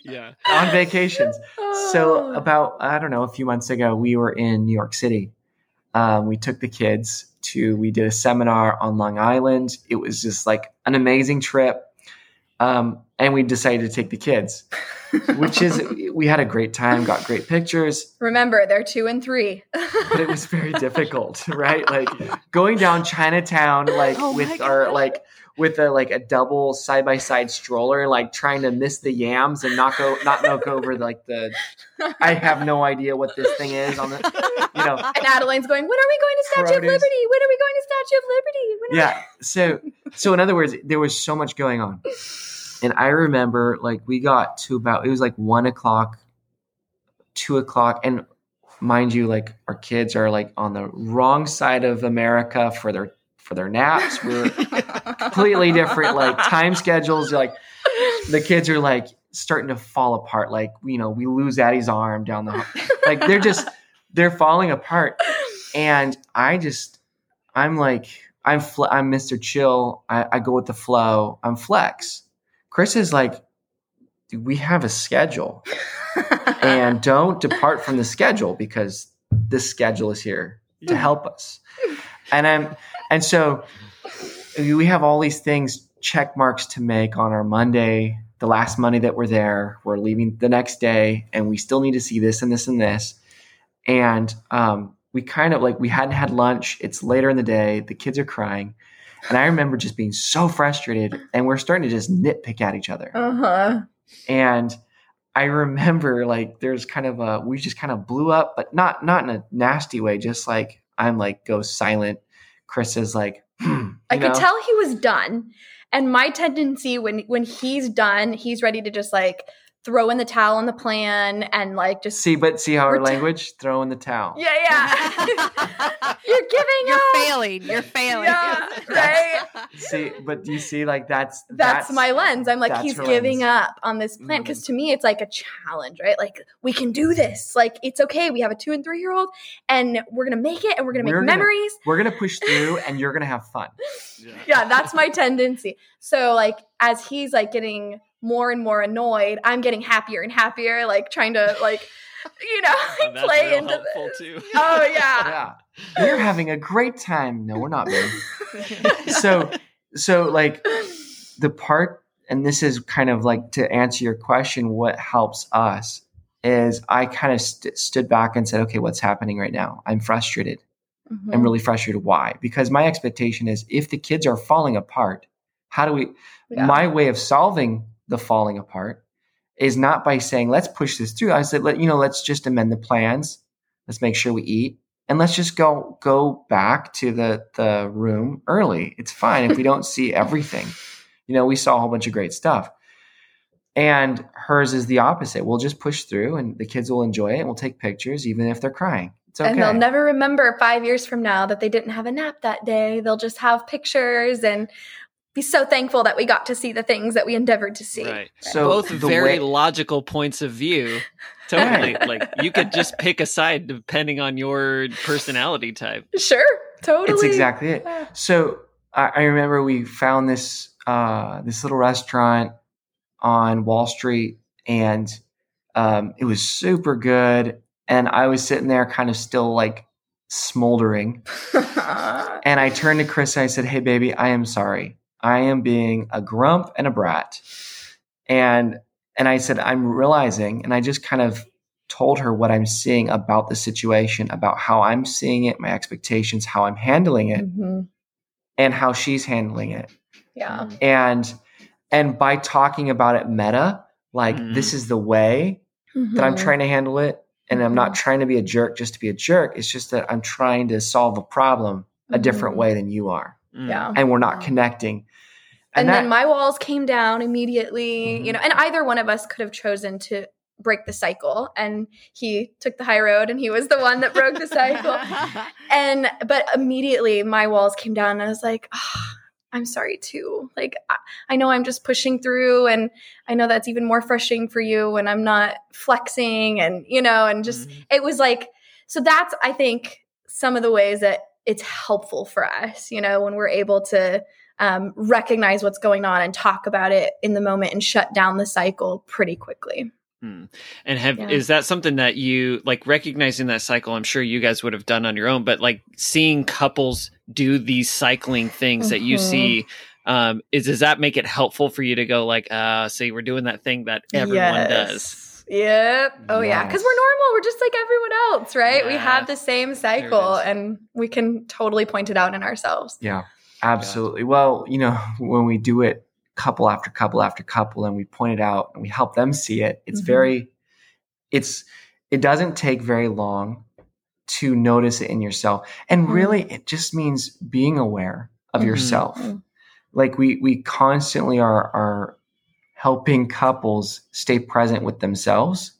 yeah. on vacations. Oh. So about, I don't know, a few months ago, we were in New York City. Um, we took the kids to, we did a seminar on Long Island. It was just like an amazing trip. Um, and we decided to take the kids, which is, we had a great time, got great pictures. Remember, they're two and three. But it was very difficult, right? Like going down Chinatown, like oh with our, like, with a like a double side by side stroller, like trying to miss the yams and not go not knock over like the. I have no idea what this thing is on the, you know. And Adeline's going, when are we going to Statue produce. of Liberty? When are we going to Statue of Liberty? When yeah. We- so so in other words, there was so much going on, and I remember like we got to about it was like one o'clock, two o'clock, and mind you, like our kids are like on the wrong side of America for their. for their naps. We're completely different, like time schedules. Like the kids are like starting to fall apart. Like, you know, we lose Addie's arm down the, like they're just, they're falling apart. And I just, I'm like, I'm, fl- I'm Mister Chill. I, I go with the flow. I'm flex. Chris is like, we have a schedule and don't depart from the schedule because this schedule is here to help us. And I'm, And so we have all these things, check marks to make on our Monday, the last Monday that we're there, we're leaving the next day, and we still need to see this and this and this. And um, we kind of like, we hadn't had lunch. It's later in the day. The kids are crying. And I remember just being so frustrated, and we're starting to just nitpick at each other. Uh-huh. And I remember like, there's kind of a, we just kind of blew up, but not, not in a nasty way. Just like, I'm like, go silent. Chris is like, hmm, I know? Could tell he was done. And my tendency when, when he's done, he's ready to just like throw in the towel on the plan and like just see, but see how our language, throw in the towel. Yeah. Yeah. You're giving You're up. failing. You're failing. Yeah, right. See, but do you see like that's, that's, that's my lens. I'm like, he's giving lens. up on this plan. Mm-hmm. Cause to me, it's like a challenge, right? Like we can do this. Like, it's okay. We have a two and three year old and we're going to make it and we're going to make gonna, memories. We're going to push through and you're going to have fun. Yeah. yeah. That's my tendency. So like, as he's like getting more and more annoyed, I'm getting happier and happier, like trying to like, you know, oh, that's play real into this. Too. Oh yeah. yeah. We're having a great time. No, we're not, babe. so, so like the part, and this is kind of like to answer your question, what helps us is I kind of st- stood back and said, okay, what's happening right now? I'm frustrated. Mm-hmm. I'm really frustrated. Why? Because my expectation is if the kids are falling apart, how do we, yeah. my way of solving the falling apart is not by saying, let's push this through. I said, let, you know, let's just amend the plans. Let's make sure we eat and let's just go, go back to the, the room early. It's fine. If we don't see everything, you know, we saw a whole bunch of great stuff. And hers is the opposite. We'll just push through and the kids will enjoy it and we'll take pictures, even if they're crying. It's okay. And they'll never remember five years from now that they didn't have a nap that day. They'll just have pictures and be so thankful that we got to see the things that we endeavored to see. Right. right. So both very way- logical points of view. Totally. Like you could just pick a side depending on your personality type. Sure. Totally. It's exactly it. So I, I remember we found this, uh, this little restaurant on Wall Street and, um, it was super good. And I was sitting there kind of still like smoldering. And I turned to Chris and I said, hey baby, I am sorry. I am being a grump and a brat. And, and I said, I'm realizing, and I just kind of told her what I'm seeing about the situation, about how I'm seeing it, my expectations, how I'm handling it, mm-hmm. and how she's handling it. Yeah. And, and by talking about it meta, like mm-hmm. this is the way mm-hmm. that I'm trying to handle it. And mm-hmm. I'm not trying to be a jerk just to be a jerk. It's just that I'm trying to solve a problem mm-hmm. a different way than you are. Yeah. And we're not yeah. connecting. And, and that, then my walls came down immediately, mm-hmm. you know, and either one of us could have chosen to break the cycle and he took the high road and he was the one that broke the cycle. And, but immediately my walls came down and I was like, oh, I'm sorry too. Like, I, I know I'm just pushing through and I know that's even more frustrating for you when I'm not flexing and, you know, and just, mm-hmm. it was like, so that's, I think some of the ways that it's helpful for us, you know, when we're able to um, recognize what's going on and talk about it in the moment and shut down the cycle pretty quickly. Hmm. And have, yeah. is that something that you like recognizing that cycle? I'm sure you guys would have done on your own, but like seeing couples do these cycling things mm-hmm. that you see, um, is, does that make it helpful for you to go like, uh, see, we're doing that thing that everyone yes. does. Yep. Oh yes. yeah. Cause we're normal. We're just like everyone else, right? Yeah. We have the same cycle and we can totally point it out in ourselves. Yeah, absolutely. Yeah. Well, you know, when we do it couple after couple after couple and we point it out and we help them see it, it's mm-hmm. very, it's, it doesn't take very long to notice it in yourself. And mm-hmm. really it just means being aware of mm-hmm. yourself. Mm-hmm. Like we, we constantly are, are, helping couples stay present with themselves.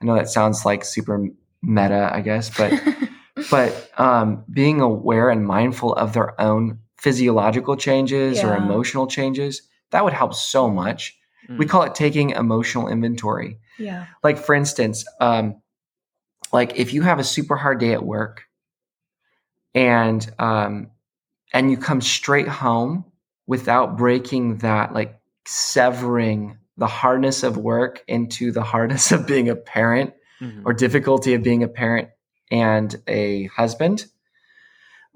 I know that sounds like super meta, I guess, but but um, being aware and mindful of their own physiological changes yeah. or emotional changes, that would help so much. Mm. We call it taking emotional inventory. Yeah. Like for instance, um, like if you have a super hard day at work and um, and you come straight home without breaking that like severing the hardness of work into the hardness of being a parent mm-hmm. or difficulty of being a parent and a husband,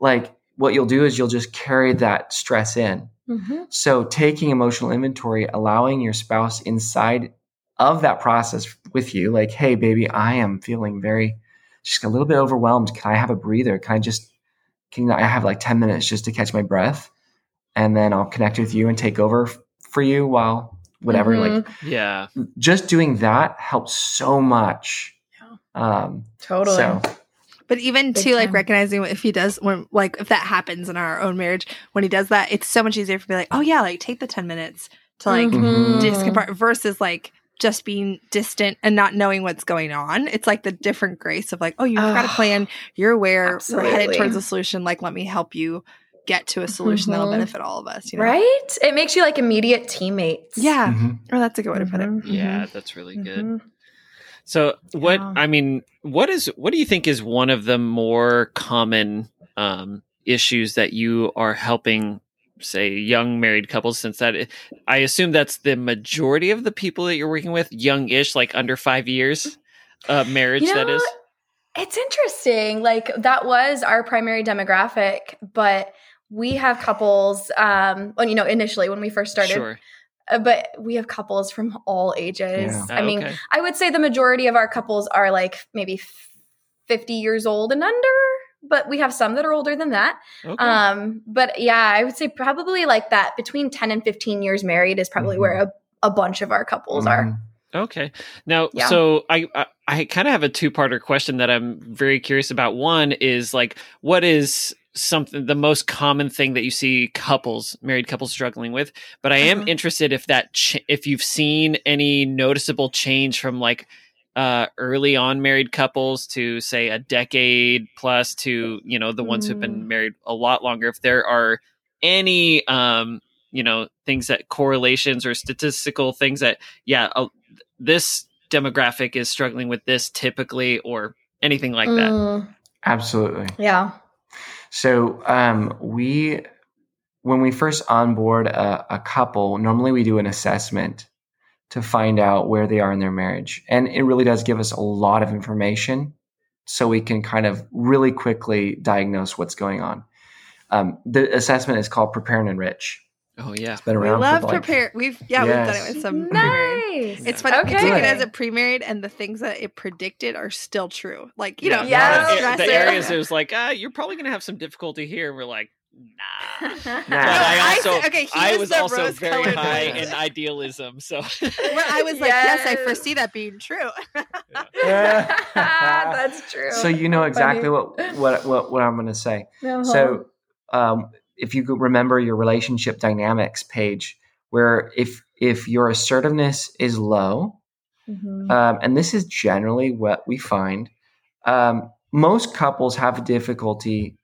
like what you'll do is you'll just carry that stress in. Mm-hmm. So taking emotional inventory, allowing your spouse inside of that process with you, like, hey, baby, I am feeling very, just a little bit overwhelmed. Can I have a breather? Can I just, can I have like ten minutes just to catch my breath? And then I'll connect with you and take over f- for you while whatever. Mm-hmm. Like, yeah, just doing that helps so much. Yeah. Um, totally. So. But even Big too, time. Like recognizing if he does, when like if that happens in our own marriage, when he does that, it's so much easier for me. Like, oh yeah, like take the ten minutes to like mm-hmm. discompart versus like just being distant and not knowing what's going on. It's like the different grace of like, oh, you've oh, got a plan. You're aware. Absolutely. We're headed towards a solution. Like, let me help you get to a solution mm-hmm. that'll benefit all of us. You know? Right? It makes you like immediate teammates. Yeah. Mm-hmm. Oh, that's a good way to put it. Mm-hmm. Yeah, that's really mm-hmm. good. So what, yeah. I mean, what is, what do you think is one of the more common um, issues that you are helping, say, young married couples, since that, I assume that's the majority of the people that you're working with, young-ish, like under five years uh, marriage, you know, that is? It's interesting. Like that was our primary demographic, but we have couples, um, well, you know, initially when we first started. Sure. But we have couples from all ages. Yeah. I mean, okay. I would say the majority of our couples are like maybe fifty years old and under, but we have some that are older than that. Okay. Um, but yeah, I would say probably like that between ten and fifteen years married is probably mm-hmm. where a, a bunch of our couples mm-hmm. are. Okay. Now, yeah. so I I, I kind of have a two-parter question that I'm very curious about. One is like, what is something, the most common thing that you see couples, married couples struggling with, but I am uh-huh. interested if that, ch- if you've seen any noticeable change from like uh, early on married couples to say a decade plus to, you know, the ones mm. who've been married a lot longer, if there are any, um, you know, things that correlations or statistical things that, yeah, uh, this demographic is struggling with this typically, or anything like that. Mm. Absolutely. Yeah. So um, we, when we first onboard a, a couple, normally we do an assessment to find out where they are in their marriage. And it really does give us a lot of information so we can kind of really quickly diagnose what's going on. Um, the assessment is called Prepare and Enrich. Oh, yeah. It's been around. We love for like, prepare. We've, yeah, yes. we've done it with some. Nice. It's funny. Okay. We took it as a pre-married, and the things that it predicted are still true. Like, you yeah. know, yeah. the, the areas it was like, ah, you're probably going to have some difficulty here. We're like, nah. nah. But I also, I, okay, I was also very high in idealism. So well, I was like, yes. yes, I foresee that being true. yeah. That's true. So you know exactly what, what, what, what I'm going to say. No, so, um, if you remember your relationship dynamics page, where if if your assertiveness is low, mm-hmm. um, and this is generally what we find, um, most couples have difficulty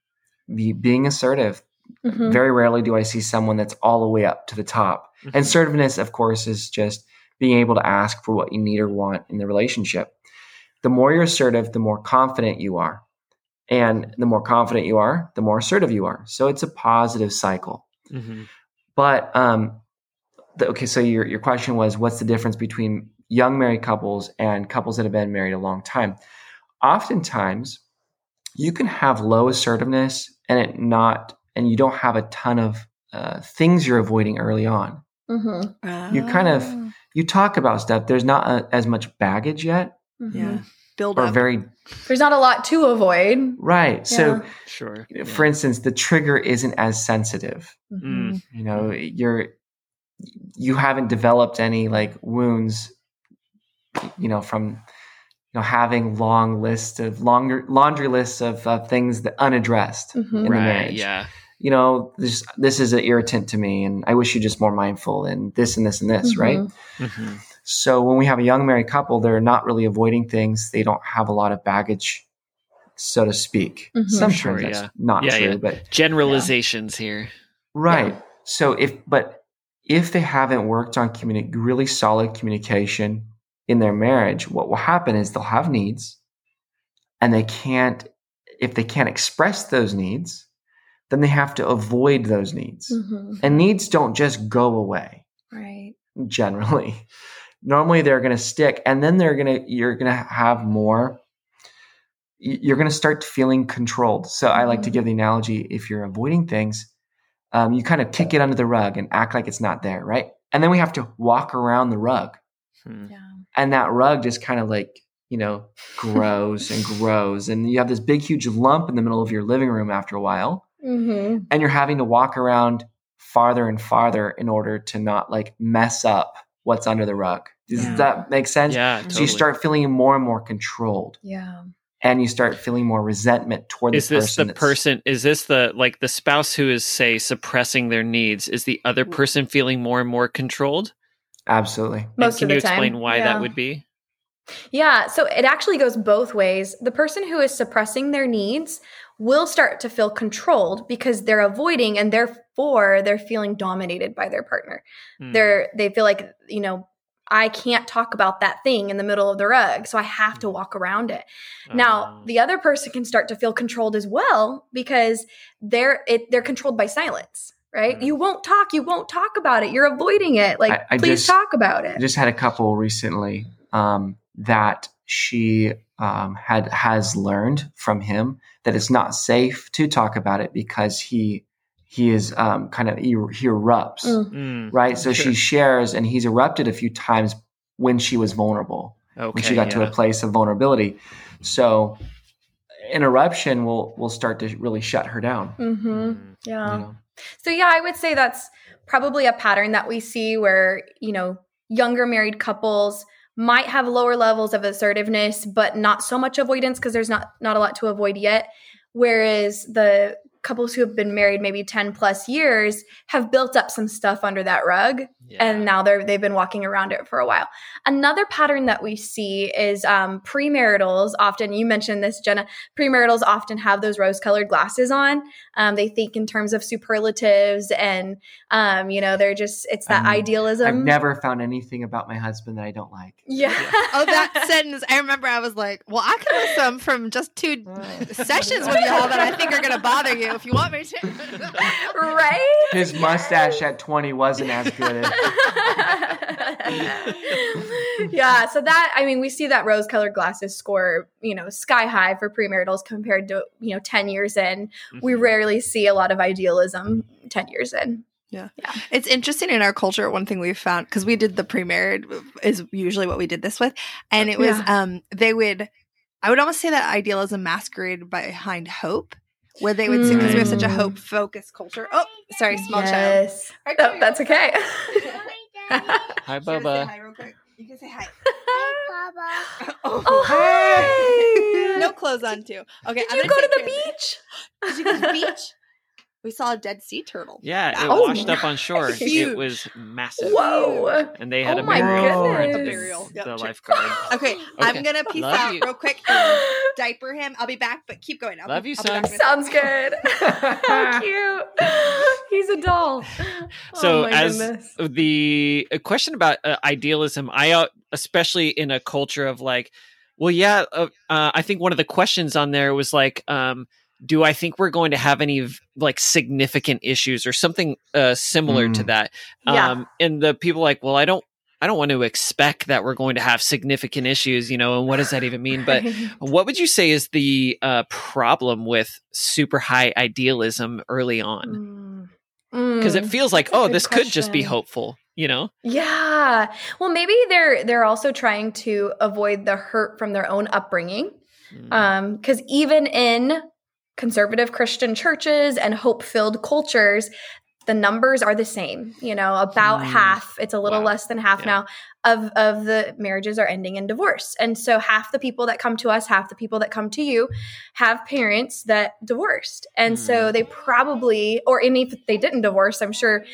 be, being assertive. Mm-hmm. Very rarely do I see someone that's all the way up to the top. Mm-hmm. And assertiveness, of course, is just being able to ask for what you need or want in the relationship. The more you're assertive, the more confident you are. And the more confident you are, the more assertive you are. So it's a positive cycle. Mm-hmm. But, um, the, okay, so your your question was, what's the difference between young married couples and couples that have been married a long time? Oftentimes, you can have low assertiveness and it not, and you don't have a ton of uh, things you're avoiding early on. Mm-hmm. Ah. You kind of, you talk about stuff. There's not a, as much baggage yet. Mm-hmm. Yeah. Build or up. Very, there's not a lot to avoid. Right. Yeah. So sure. Yeah. For instance, the trigger isn't as sensitive. Mm-hmm. You know, you're, you haven't developed any like wounds, you know, from, you know, having long lists of longer laundry lists of uh, things that unaddressed mm-hmm. in right, the marriage. Yeah. You know, this, this is an irritant to me and I wish you just more mindful and this and this and this. Mm-hmm. Right. Mm-hmm. So when we have a young married couple, they're not really avoiding things. They don't have a lot of baggage, so to speak. Mm-hmm. Sometimes sure, that's yeah. not yeah, true, yeah. but generalizations yeah. here. Right. Yeah. So if, but if they haven't worked on communi- really solid communication in their marriage, what will happen is they'll have needs and they can't, if they can't express those needs, then they have to avoid those needs. Mm-hmm. And needs don't just go away. Right. Generally. Normally they're going to stick and then they're going to, you're going to have more, you're going to start feeling controlled. So I like to give the analogy, if you're avoiding things, um, you kind of kick it under the rug and act like it's not there, right? And then we have to walk around the rug. Hmm. Yeah. And that rug just kind of like, you know, grows and grows. And you have this big, huge lump in the middle of your living room after a while. Mm-hmm. And you're having to walk around farther and farther in order to not like mess up what's under the rug. Does yeah. that make sense? Yeah, totally. So you start feeling more and more controlled. Yeah. And you start feeling more resentment toward the person. Is this the person, is this the, like the spouse who is, say, suppressing their needs, is the other person feeling more and more controlled? Absolutely. Most of the time. Can you explain why yeah. that would be? Yeah. So it actually goes both ways. The person who is suppressing their needs will start to feel controlled because they're avoiding, and therefore they're feeling dominated by their partner. Mm. They're, they feel like, you know, I can't talk about that thing in the middle of the rug, so I have to walk around it. Um, now, the other person can start to feel controlled as well because they're it, they're controlled by silence, right? Mm. You won't talk. You won't talk about it. You're avoiding it. Like, I, I please just, talk about it. I just had a couple recently um, that she um, had has learned from him that it's not safe to talk about it because he He is um, kind of, he, he erupts, mm. right? So sure. she shares, and he's erupted a few times when she was vulnerable, okay, when she got yeah. to a place of vulnerability. So an eruption will will start to really shut her down. Mm-hmm. Yeah. You know? So yeah, I would say that's probably a pattern that we see where, you know, younger married couples might have lower levels of assertiveness, but not so much avoidance because there's not not a lot to avoid yet. Whereas the couples who have been married maybe ten plus years have built up some stuff under that rug. Yeah. And now they're, they've been walking around it for a while. Another pattern that we see is um, premaritals often, you mentioned this, Jenna, premaritals often have those rose-colored glasses on. Um, they think in terms of superlatives and, um, you know, they're just, it's that um, idealism. I've never found anything about my husband that I don't like. Yeah. yeah. Oh, that sentence. I remember I was like, well, I can list them from just two sessions with y'all that I think are going to bother you. If you want me to. Right? His mustache at twenty wasn't as good. Yeah. So that, I mean, we see that rose colored glasses score, you know, sky high for premaritals compared to, you know, ten years in. Mm-hmm. We rarely see a lot of idealism ten years in. Yeah. yeah. It's interesting in our culture. One thing we've found, because we did the pre-married is usually what we did this with. And it was, yeah. um, they would, I would almost say that idealism masqueraded behind hope. Where they would mm. say, because we have such a hope-focused culture. Oh, sorry, small yes. child. No, that's okay. Hi, Bubba. Hi, real quick. You can say hi. Hi, Bubba. Oh, oh hi. No clothes on, too. Okay. Did I'm you go to the beach? Did you go to the beach? We saw a dead sea turtle. Yeah, it oh, washed up on shore. It was massive. Whoa. And they had oh a burial for the, burial. Yep, the lifeguard. Okay, okay, I'm going to peace Love out you. real quick and diaper him. I'll be back, but keep going. I'll Love be, you, son. Sounds good. How cute. He's a doll. So oh as goodness. the question about uh, idealism, I uh, especially in a culture of like, well, yeah, uh, uh, I think one of the questions on there was like, um, do I think we're going to have any like significant issues or something uh, similar mm. to that? Yeah. Um, and the people like, well, I don't, I don't want to expect that we're going to have significant issues, you know, and what does that even mean? But what would you say is the uh, problem with super high idealism early on? Because mm. mm. it feels like, That's oh, this question. could just be hopeful. You know? Yeah. Well, maybe they're, they're also trying to avoid the hurt from their own upbringing. Mm. Um, 'cause even in conservative Christian churches and hope-filled cultures, the numbers are the same, you know, about mm. half, it's a little wow. less than half yeah. now, of, of the marriages are ending in divorce. And so half the people that come to us, half the people that come to you have parents that divorced. And mm. so they probably, or if they didn't divorce, I'm sure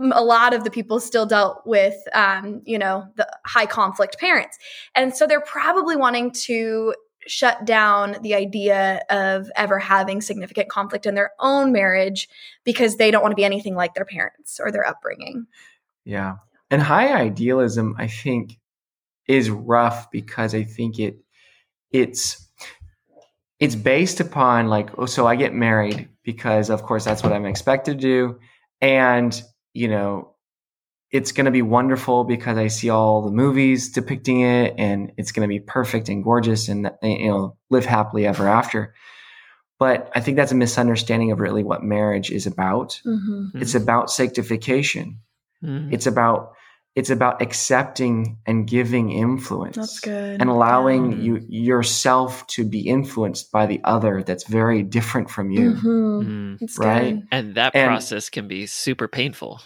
a lot of the people still dealt with, um, you know, the high conflict parents. And so they're probably wanting to shut down the idea of ever having significant conflict in their own marriage because they don't want to be anything like their parents or their upbringing. Yeah. And high idealism, I think, is rough because I think it it's it's based upon like, oh, so I get married because of course that's what I'm expected to do. And, you know, it's going to be wonderful because I see all the movies depicting it and it's going to be perfect and gorgeous and, you know, live happily ever after. But I think that's a misunderstanding of really what marriage is about. Mm-hmm. It's about sanctification. Mm-hmm. It's about, it's about accepting and giving influence. That's good. And allowing mm-hmm. you yourself to be influenced by the other that's very different from you. Mm-hmm. Mm-hmm. Right. Good. And that and, process can be super painful.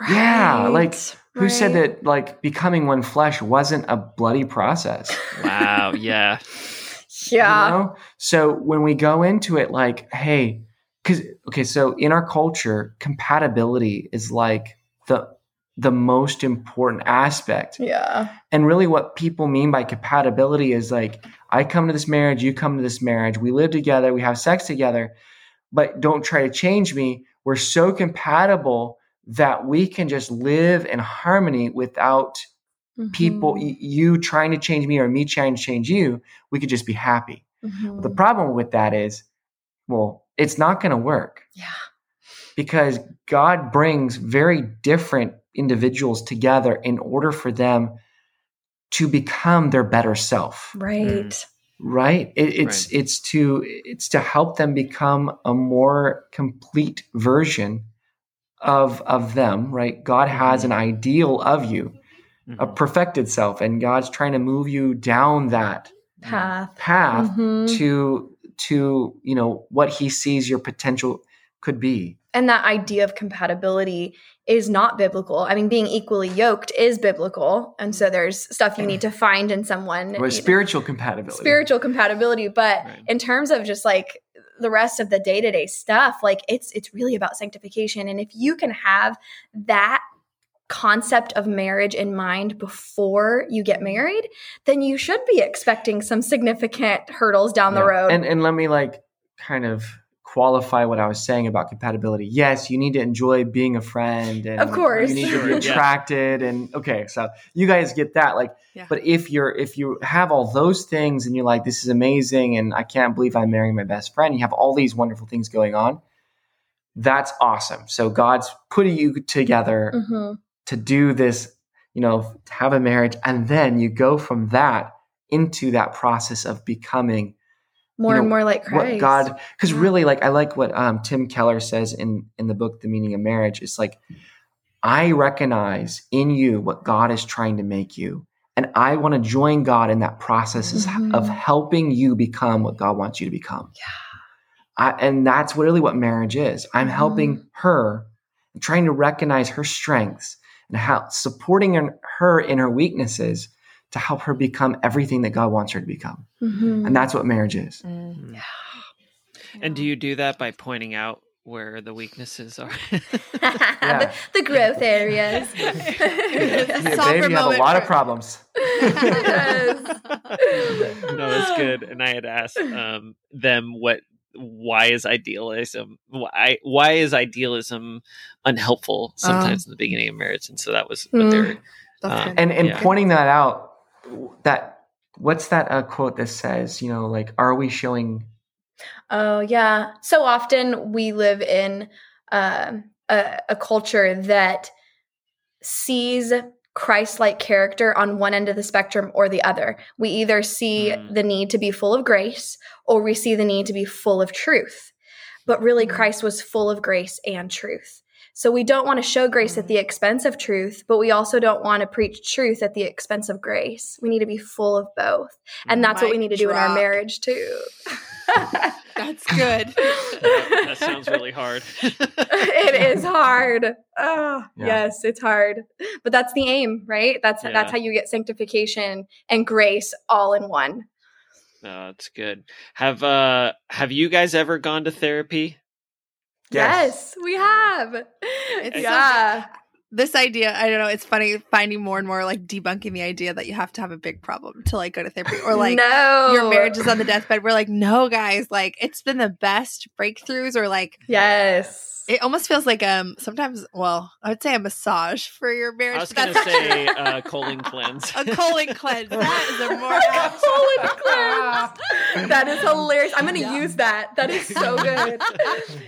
Right. Yeah. Like who right. said that like becoming one flesh wasn't a bloody process? Wow. Yeah. Yeah. You know? So when we go into it, like, hey, because, okay, so in our culture, compatibility is like the the most important aspect. Yeah. And really what people mean by compatibility is like, I come to this marriage, you come to this marriage, we live together, we have sex together, but don't try to change me. We're so compatible that we can just live in harmony without mm-hmm. people, y- you trying to change me or me trying to change you. We could just be happy. Mm-hmm. But the problem with that is, well, it's not going to work. Yeah. Because God brings very different individuals together in order for them to become their better self. Right. Right. It, it's, right. it's to, it's to help them become a more complete version of, of them, right? God has an ideal of you, mm-hmm. a perfected self, and God's trying to move you down that path, path mm-hmm. to, to, you know, what he sees your potential could be. And that idea of compatibility is not biblical. I mean, being equally yoked is biblical. And so there's stuff you need to find in someone. Well, spiritual know, compatibility. Spiritual compatibility. But right. in terms of just like the rest of the day-to-day stuff, like it's it's really about sanctification. And if you can have that concept of marriage in mind before you get married, then you should be expecting some significant hurdles down yeah. the road. And, and let me like kind of qualify what I was saying about compatibility. Yes, you need to enjoy being a friend, and of course you need to be attracted yeah. and okay, so you guys get that. Like yeah. but if you're if you have all those things and you're like, this is amazing and I can't believe I'm marrying my best friend, you have all these wonderful things going on, that's awesome. So God's putting you together mm-hmm. to do this, you know, to have a marriage, and then you go from that into that process of becoming more you know, and more like Christ. What God, because yeah. really, like I like what um, Tim Keller says in in the book, The Meaning of Marriage. It's like, I recognize in you what God is trying to make you. And I want to join God in that process mm-hmm. of helping you become what God wants you to become. Yeah, I, and that's really what marriage is. I'm helping mm-hmm. her, trying to recognize her strengths and how supporting her in her weaknesses to help her become everything that God wants her to become. Mm-hmm. And that's what marriage is. Mm-hmm. Yeah. And do you do that by pointing out where the weaknesses are? the, the growth areas. yeah, babe, you have a lot for... of problems. yes. No, it's good. And I had asked um, them what, why is idealism, why, why is idealism unhelpful sometimes um, in the beginning of marriage? And so that was what mm. they were Uh, and and yeah. pointing that out, that what's that uh, quote that says, you know, like, are we showing? Oh, yeah. So often we live in uh, a, a culture that sees Christ-like character on one end of the spectrum or the other. We either see mm. the need to be full of grace, or we see the need to be full of truth. But really, Christ was full of grace and truth. So we don't want to show grace at the expense of truth, but we also don't want to preach truth at the expense of grace. We need to be full of both. And that's Mic what we need to drop. do in our marriage too. That's good. That, that sounds really hard. It is hard. Oh, yeah. Yes, it's hard. But that's the aim, right? That's yeah. that's how you get sanctification and grace all in one. Oh, that's good. Have uh, have you guys ever gone to therapy? Yes. yes, we have. It's yeah. Such, this idea, I don't know, it's funny finding more and more like debunking the idea that you have to have a big problem to like go to therapy or like no. your marriage is on the deathbed. We're like, no, guys, like it's been the best breakthroughs or like. Yes. It almost feels like um sometimes, well, I would say a massage for your marriage. I was going to say a uh, colon cleanse. A colon cleanse. That is a more a colon cleanse. That is hilarious. I'm going to yeah. use that. That is so good.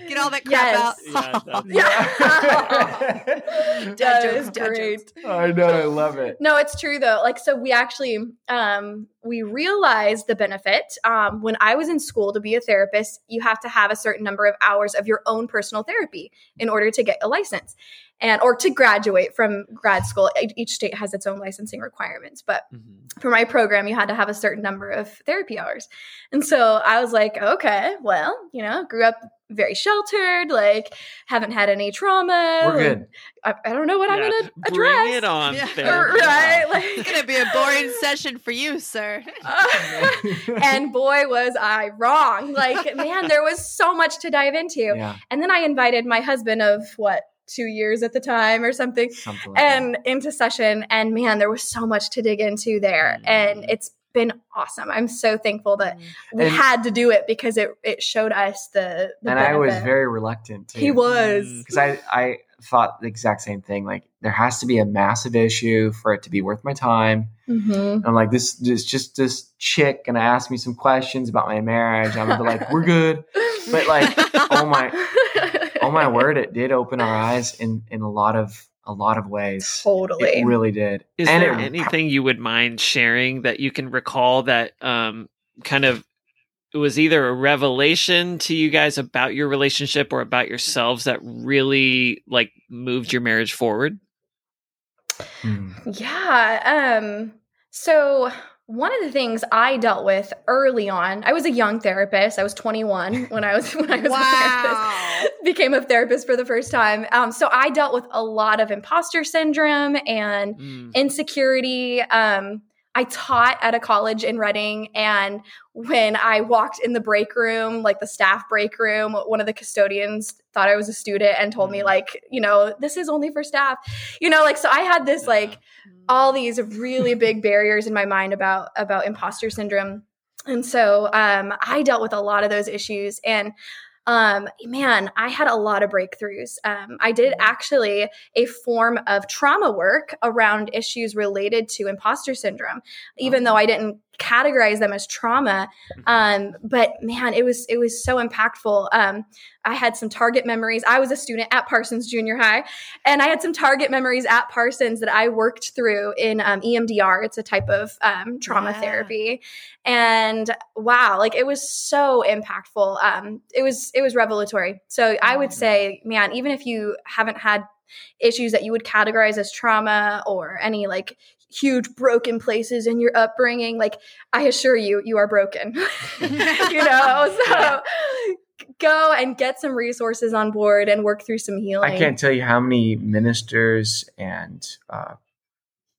Get all that crap yes. out. Yeah, yeah. That is great. I know. I love it. No, it's true though. Like, so we actually um we realized the benefit um when I was in school to be a therapist. You have to have a certain number of hours of your own personal therapy in order to get a license and or to graduate from grad school. Each state has its own licensing requirements, but mm-hmm. for my program, you had to have a certain number of therapy hours. And so I was like, okay, well, you know, grew up very sheltered, like haven't had any trauma. We're good. I, I don't know what yeah. I'm going to address. Bring it on. Yeah. Right? Like, it's going to be a boring session for you, sir. Uh, and boy, was I wrong. Like, man, there was so much to dive into. Yeah. And then I invited my husband of what, two years at the time or something, something like and that. into session. And man, there was so much to dig into there. Mm-hmm. And it's been awesome. I'm so thankful that mm-hmm. we and had to do it because it, it showed us the, the And benefit. I was very reluctant too. He was. Because I, I thought the exact same thing. Like, there has to be a massive issue for it to be worth my time. Mm-hmm. And I'm like, this is just this chick going to ask me some questions about my marriage. I'm gonna be like, we're good. But like, oh my... Oh my word! It did open our eyes in, in a lot of a lot of ways. Totally, it really did. Is and there it, anything you would mind sharing that you can recall that um kind of it was either a revelation to you guys about your relationship or about yourselves that really like moved your marriage forward? Hmm. Yeah. Um. So. One of the things I dealt with early on, I was a young therapist. I was twenty-one when I was when I was wow. a therapist, became a therapist for the first time. Um, so I dealt with a lot of imposter syndrome and mm. insecurity. Um, I taught at a college in Reading, and when I walked in the break room, like the staff break room, one of the custodians thought I was a student and told mm. me like, you know, this is only for staff, you know, like, so I had this like all these really big barriers in my mind about, about imposter syndrome. And so um, I dealt with a lot of those issues. And um, man, I had a lot of breakthroughs. Um, I did actually a form of trauma work around issues related to imposter syndrome, even though I didn't categorize them as trauma. Um, but man, it was, it was so impactful. Um, I had some target memories. I was a student at Parsons Junior High, and I had some target memories at Parsons that I worked through in um, E M D R. It's a type of um, trauma yeah. therapy. And wow, like it was so impactful. Um, it was, it was revelatory. So I would say, man, even if you haven't had issues that you would categorize as trauma or any like huge broken places in your upbringing, like I assure you, you are broken, you know, so go and get some resources on board and work through some healing. I can't tell you how many ministers and uh,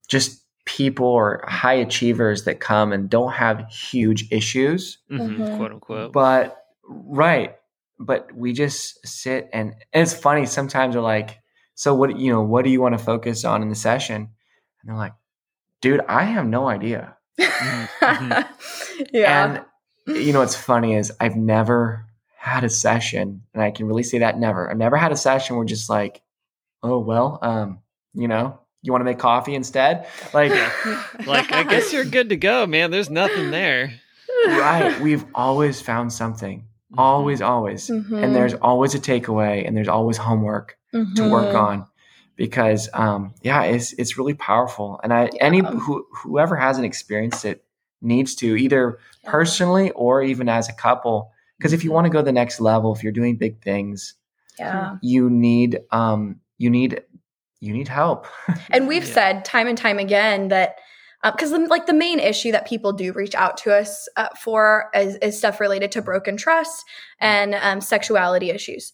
just people or high achievers that come and don't have huge issues, mm-hmm. Mm-hmm. quote unquote, but right. But we just sit and, and it's funny. Sometimes they're like, so what, you know, what do you want to focus on in the session? And they're like, dude, I have no idea. Mm-hmm. Yeah. And you know, what's funny is I've never had a session, and I can really say that never, I've never had a session where just like, oh, well, um, you know, you want to make coffee instead? Like, like, I guess you're good to go, man. There's nothing there. Right. We've always found something. Mm-hmm. Always, always. Mm-hmm. And there's always a takeaway, and there's always homework mm-hmm. to work on. Because, um, yeah, it's it's really powerful. And I yeah. any who, whoever hasn't experienced it needs to, either personally or even as a couple. Because if you want to go to the next level, if you're doing big things, yeah. you need um, you need you need help. And we've yeah. said time and time again that because um, like the main issue that people do reach out to us uh, for is, is stuff related to broken trust and um, sexuality issues.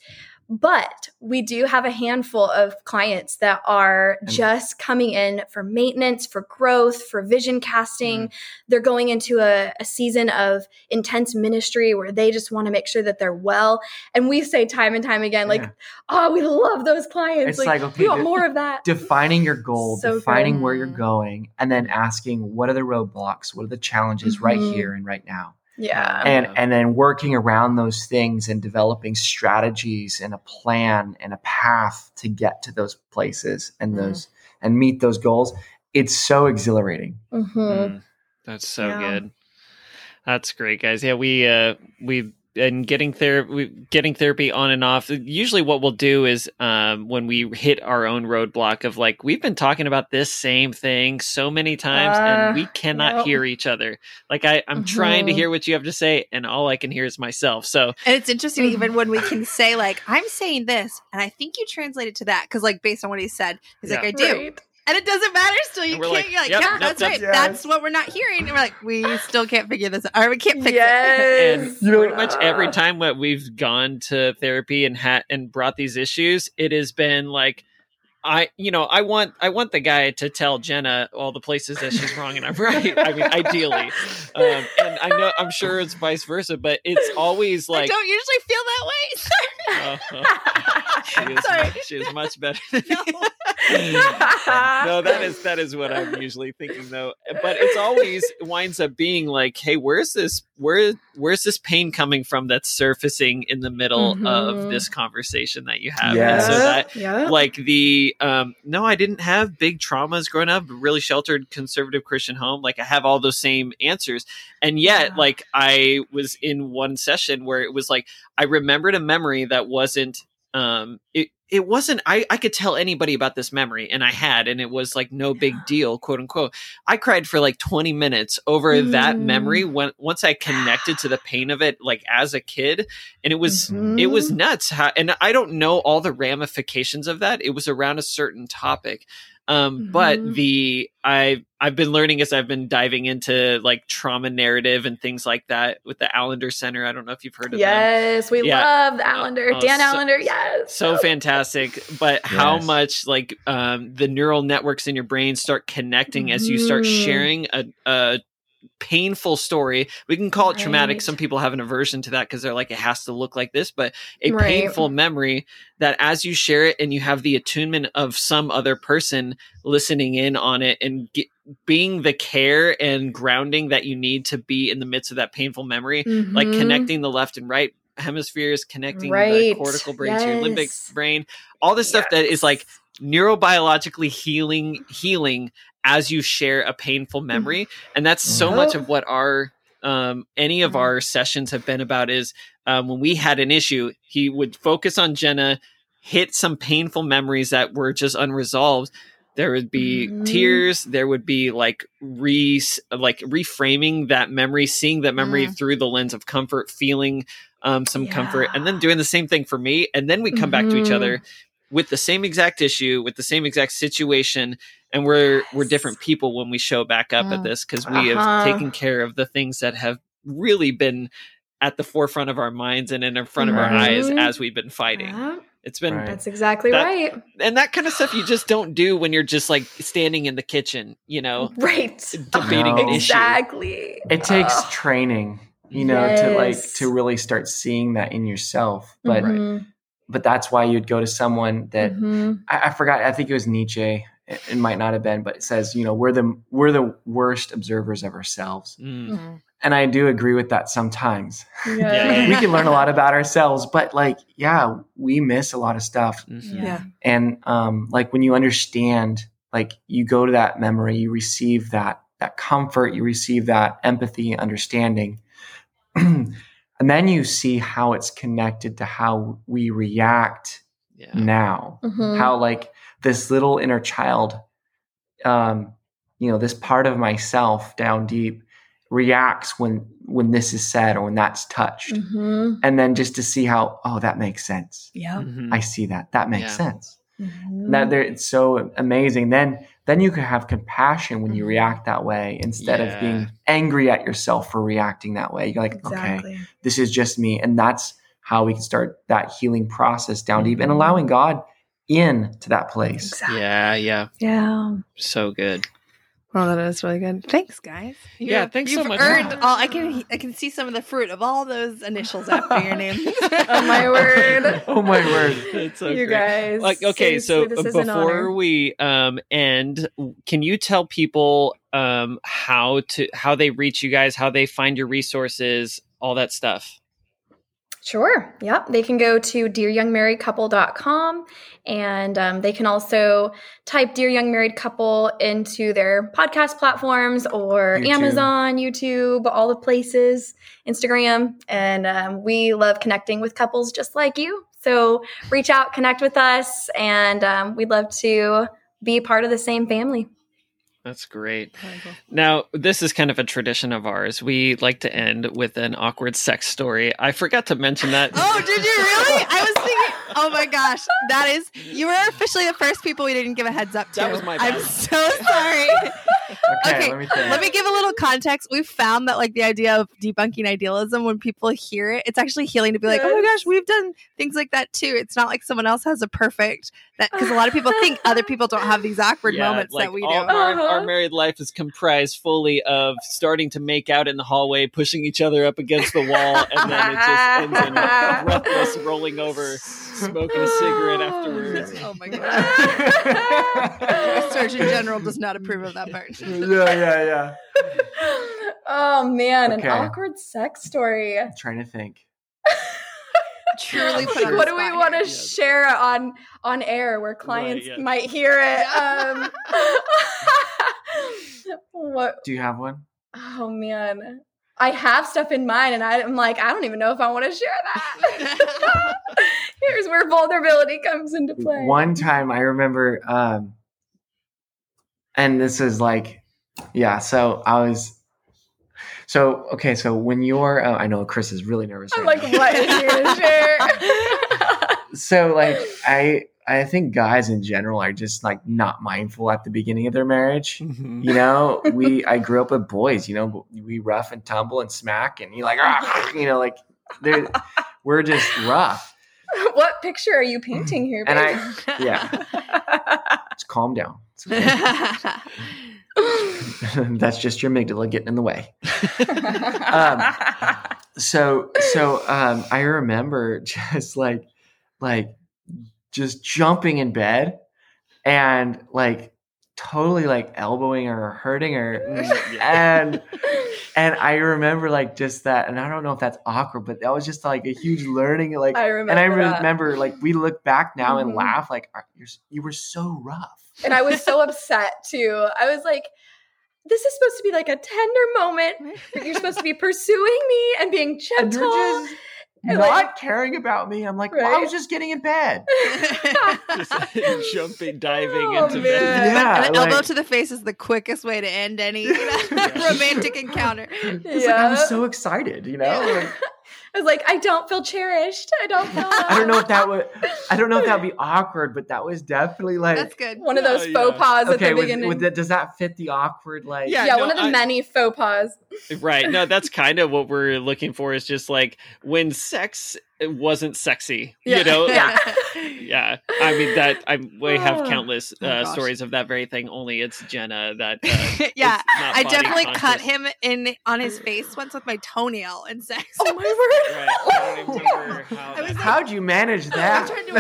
But we do have a handful of clients that are just coming in for maintenance, for growth, for vision casting. Mm. They're going into a, a season of intense ministry where they just want to make sure that they're well. And we say time and time again, like, yeah. oh, we love those clients. It's like, like okay, we want de- more of that. Defining your goal, so defining good. Where you're going, and then asking what are the roadblocks, what are the challenges mm-hmm. right here and right now. Yeah. And and then working around those things and developing strategies and a plan and a path to get to those places and mm-hmm. those and meet those goals. It's so exhilarating. Mm-hmm. Mm, that's so yeah. good. That's great, guys. Yeah, we uh we and getting therapy, getting therapy on and off. Usually what we'll do is um, when we hit our own roadblock of like, we've been talking about this same thing so many times uh, and we cannot no. hear each other. Like I, I'm mm-hmm. trying to hear what you have to say and all I can hear is myself. So and it's interesting even when we can say like, I'm saying this and I think you translate it to that. Cause like based on what he said, he's yeah. like, I do. Right. And it doesn't matter still. You can't, like, you're like, yep, yeah, nope, that's nope, right. Yes. That's what we're not hearing. And we're like, we still can't figure this out. Or we can't fix yes. it. And yeah. pretty much every time that we've gone to therapy and ha- and brought these issues, it has been like, I, you know, I want, I want the guy to tell Jenna all the places that she's wrong and I'm right. I mean, ideally, um, and I know, I'm sure it's vice versa, but it's always like I don't usually feel that way. Sorry, uh, she is Sorry. Much, she is much better. Than no. no, that is that is what I'm usually thinking though. But it's always it winds up being like, hey, where's this? Where where's this pain coming from that's surfacing in the middle mm-hmm. of this conversation that you have? Yeah. And so that, yeah. like the. Um, no, I didn't have big traumas growing up, really sheltered conservative Christian home. Like I have all those same answers. And yet yeah. like I was in one session where it was like, I remembered a memory that wasn't, um, it, it wasn't, I, I could tell anybody about this memory and I had, and it was like no big deal, quote unquote. I cried for like twenty minutes over mm. that memory when once I connected to the pain of it, like as a kid, and it was, mm-hmm. it was nuts. How, and I don't know all the ramifications of that. It was around a certain topic. Um, mm-hmm. but the, I, I've been learning as I've been diving into like trauma narrative and things like that with the Allender Center. I don't know if you've heard of that. Yes. Them. We yeah. love the Allender, oh, Dan so, Allender. Yes. So fantastic. But yes. how much like, um, the neural networks in your brain start connecting mm-hmm. as you start sharing a, a painful story. We can call it right. traumatic. Some people have an aversion to that because they're like, it has to look like this, but a right. painful memory that as you share it and you have the attunement of some other person listening in on it and get, being the care and grounding that you need to be in the midst of that painful memory, mm-hmm. like connecting the left and right hemispheres, connecting right. the cortical brain yes. to your limbic brain, all this yes. stuff that is like neurobiologically healing, healing as you share a painful memory. And that's so much of what our, um, any of our sessions have been about is, um, when we had an issue, he would focus on Jenna, hit some painful memories that were just unresolved. There would be mm-hmm. tears. There would be like re, like reframing that memory, seeing that memory mm. through the lens of comfort, feeling, um, some yeah. comfort, and then doing the same thing for me. And then we come mm-hmm. back to each other with the same exact issue, with the same exact situation. And we're, yes. we're different people when we show back up mm. at this, because we uh-huh. have taken care of the things that have really been at the forefront of our minds and in front right. of our eyes as we've been fighting. Yeah. It's been, right. that's exactly that, right. And that kind of stuff you just don't do when you're just like standing in the kitchen, you know, right. debating no. an exactly. issue. It takes oh. training, you know, yes. to like, to really start seeing that in yourself. But, mm-hmm. but that's why you'd go to someone that mm-hmm. I, I forgot. I think it was Nietzsche. It, it might not have been, but it says, you know, we're the, we're the worst observers of ourselves. Mm-hmm. And I do agree with that sometimes. Yeah. We can learn a lot about ourselves, but like, yeah, we miss a lot of stuff. Mm-hmm. Yeah. And, um, like when you understand, like you go to that memory, you receive that, that comfort, you receive that empathy, understanding, and then you see how it's connected to how we react yeah. now, mm-hmm. how like this little inner child, um, you know, this part of myself down deep reacts when, when this is said or when that's touched. Mm-hmm. And then just to see how, oh, that makes sense. Yeah. Mm-hmm. I see that. That makes yeah. sense. Mm-hmm. That there, it's so amazing. Then, then you can have compassion when you react that way instead yeah. of being angry at yourself for reacting that way. You're like, exactly. okay, this is just me. And that's how we can start that healing process down mm-hmm. deep and allowing God in to that place. Exactly. Yeah. Yeah. Yeah. So good. Well, that is really good. Thanks, guys. You yeah, have, thanks so much. You've earned all. I can I can see some of the fruit of all those initials after your name. Oh my word! Oh my word! It's so you great. Guys. Like, okay, so before we um end, can you tell people um how to how they reach you guys, how they find your resources, all that stuff? Sure. Yep. They can go to dear young married couple dot com, and um, they can also type Dear Young Married Couple into their podcast platforms or YouTube. Amazon, YouTube, all the places, Instagram. And um, we love connecting with couples just like you. So reach out, connect with us, and um, we'd love to be part of the same family. That's great. Now, this is kind of a tradition of ours. We like to end with an awkward sex story. I forgot to mention that. Oh, did you really? I was thinking, oh my gosh, that is, you were officially the first people we didn't give a heads up to. That was my bad. I'm so sorry. okay, okay, let me let me give a little context. We've found that like the idea of debunking idealism, when people hear it, it's actually healing to be like, oh my gosh, we've done things like that too. It's not like someone else has a perfect, that because a lot of people think other people don't have these awkward yeah, moments like that we do. Our, Our married life is comprised fully of starting to make out in the hallway, pushing each other up against the wall, and then it just ends in breathless rolling over, smoking a cigarette afterwards. Oh my god! Surgeon General does not approve of that part. yeah, yeah, yeah. Oh man, okay. An awkward sex story. I'm trying to think. Truly, put what do we want to share on on air where clients right, yeah. might hear it? Um, what do you have one? Oh man, I have stuff in mind, and I, I'm like, I don't even know if I want to share that. Here's where vulnerability comes into play. One time, I remember, um, and this is like, yeah. So I was. So, okay, so when you're, uh, I know Chris is really nervous. I'm right like, now. What is he gonna share? So, like, I I think guys in general are just, like, not mindful at the beginning of their marriage. Mm-hmm. You know, we, I grew up with boys, you know, we rough and tumble and smack and you're like, ah, you know, like, we're just rough. What picture are you painting here, babe? And I, yeah. Just calm down. It's okay. That's just your amygdala getting in the way. um, so, so um, I remember just like, like just jumping in bed and like totally like elbowing her, hurting her. Yeah. And, and I remember like just that. And I don't know if that's awkward, but that was just like a huge learning. Like, I remember and I that. remember like we look back now mm-hmm. and laugh like you're, you were so rough. And I was so upset too. I was like, this is supposed to be like a tender moment. You're supposed to be pursuing me and being gentle. You're just and not like, caring about me. I'm like, right? Well, I was just getting in bed. Just like, jumping, diving oh, into man. bed. Yeah, and an like, elbow to the face is the quickest way to end any you know, romantic encounter. It's yeah. like, I was so excited, you know? Yeah. Like, I was like, I don't feel cherished. I don't feel. I don't know if that would. I don't know if that'd be awkward, but that was definitely like that's good. One of those oh, faux yeah. pas at okay, the was, beginning. Was that, does that fit the awkward? Like, yeah, yeah no, one of the I, many faux pas. Right. No, that's kind of what we're looking for. Is just like when sex wasn't sexy. Yeah. You know. Like, yeah. yeah. I mean that. I we have countless oh, uh, stories of that very thing. Only it's Jenna that. Uh, yeah, I definitely conscious. cut him in on his face once with my toenail and sex. Oh my word. Right. I don't remember how I was like, how'd you manage that? I turned to a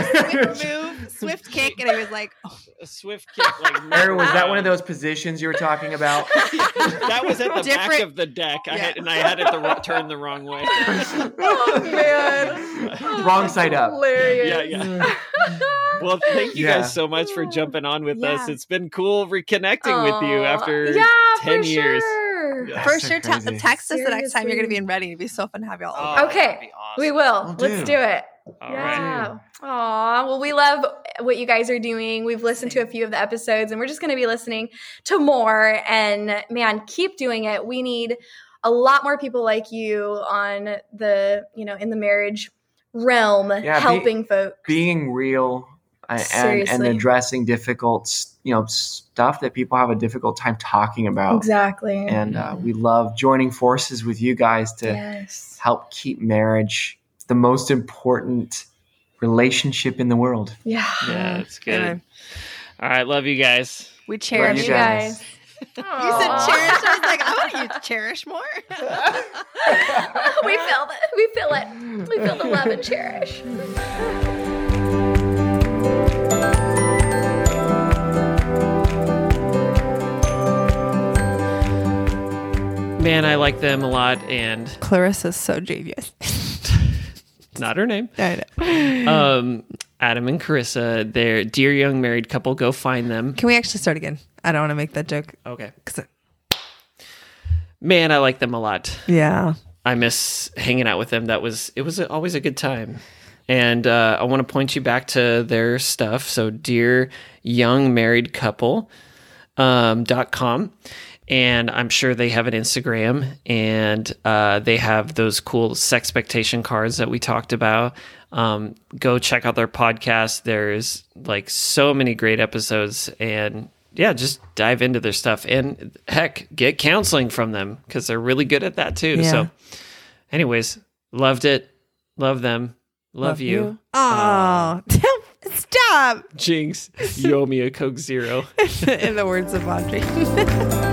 swift move, swift kick, and I was like, oh. A swift kick. Like, Mary, was that one of those positions you were talking about? That was at the Different. back of the deck, yeah. I had, and I had it the, turned the wrong way. Oh, man. Oh, wrong side up. Hilarious. Yeah, yeah. Well, thank you yeah. guys so much for jumping on with yeah. us. It's been cool reconnecting Aww. with you after yeah, ten years. Sure. Yeah, for sure, so t- text us the next time you're going to be in Reading. It'd be so fun to have y'all over. Oh, okay, awesome. We will. We'll Let's do, do it. All yeah. right. Aw, well, we love what you guys are doing. We've listened to a few of the episodes, and we're just going to be listening to more. And, man, keep doing it. We need a lot more people like you on the, you know, in the marriage realm, yeah, helping be, folks. Being real and, and, and addressing difficult stuff. You know, stuff that people have a difficult time talking about. Exactly. And uh, we love joining forces with you guys to yes. help keep marriage the most important relationship in the world. Yeah. Yeah, it's good. Yeah. All right. Love you guys. We cherish you guys. guys. You said cherish. I was like, I want you to cherish more. we feel it. We feel it. We feel the love and cherish. Man, I like them a lot. And Clarissa's so genius. Not her name. I know. Um, Adam and Carissa, their Dear Young Married Couple. Go find them. Can we actually start again? I don't want to make that joke. Okay. I... Man, I like them a lot. Yeah. I miss hanging out with them. That was, it was always a good time. And uh, I want to point you back to their stuff. So Dear Young Married Couple um, dot com. And I'm sure they have an Instagram, and uh, they have those cool sexpectation cards that we talked about. Um, go check out their podcast. There's like so many great episodes, and yeah, just dive into their stuff. And heck, get counseling from them because they're really good at that too. Yeah. So anyways, loved it. Love them. Love, Love you. Aw. Uh, Stop. Jinx, you owe me a Coke Zero. In the words of Audrey.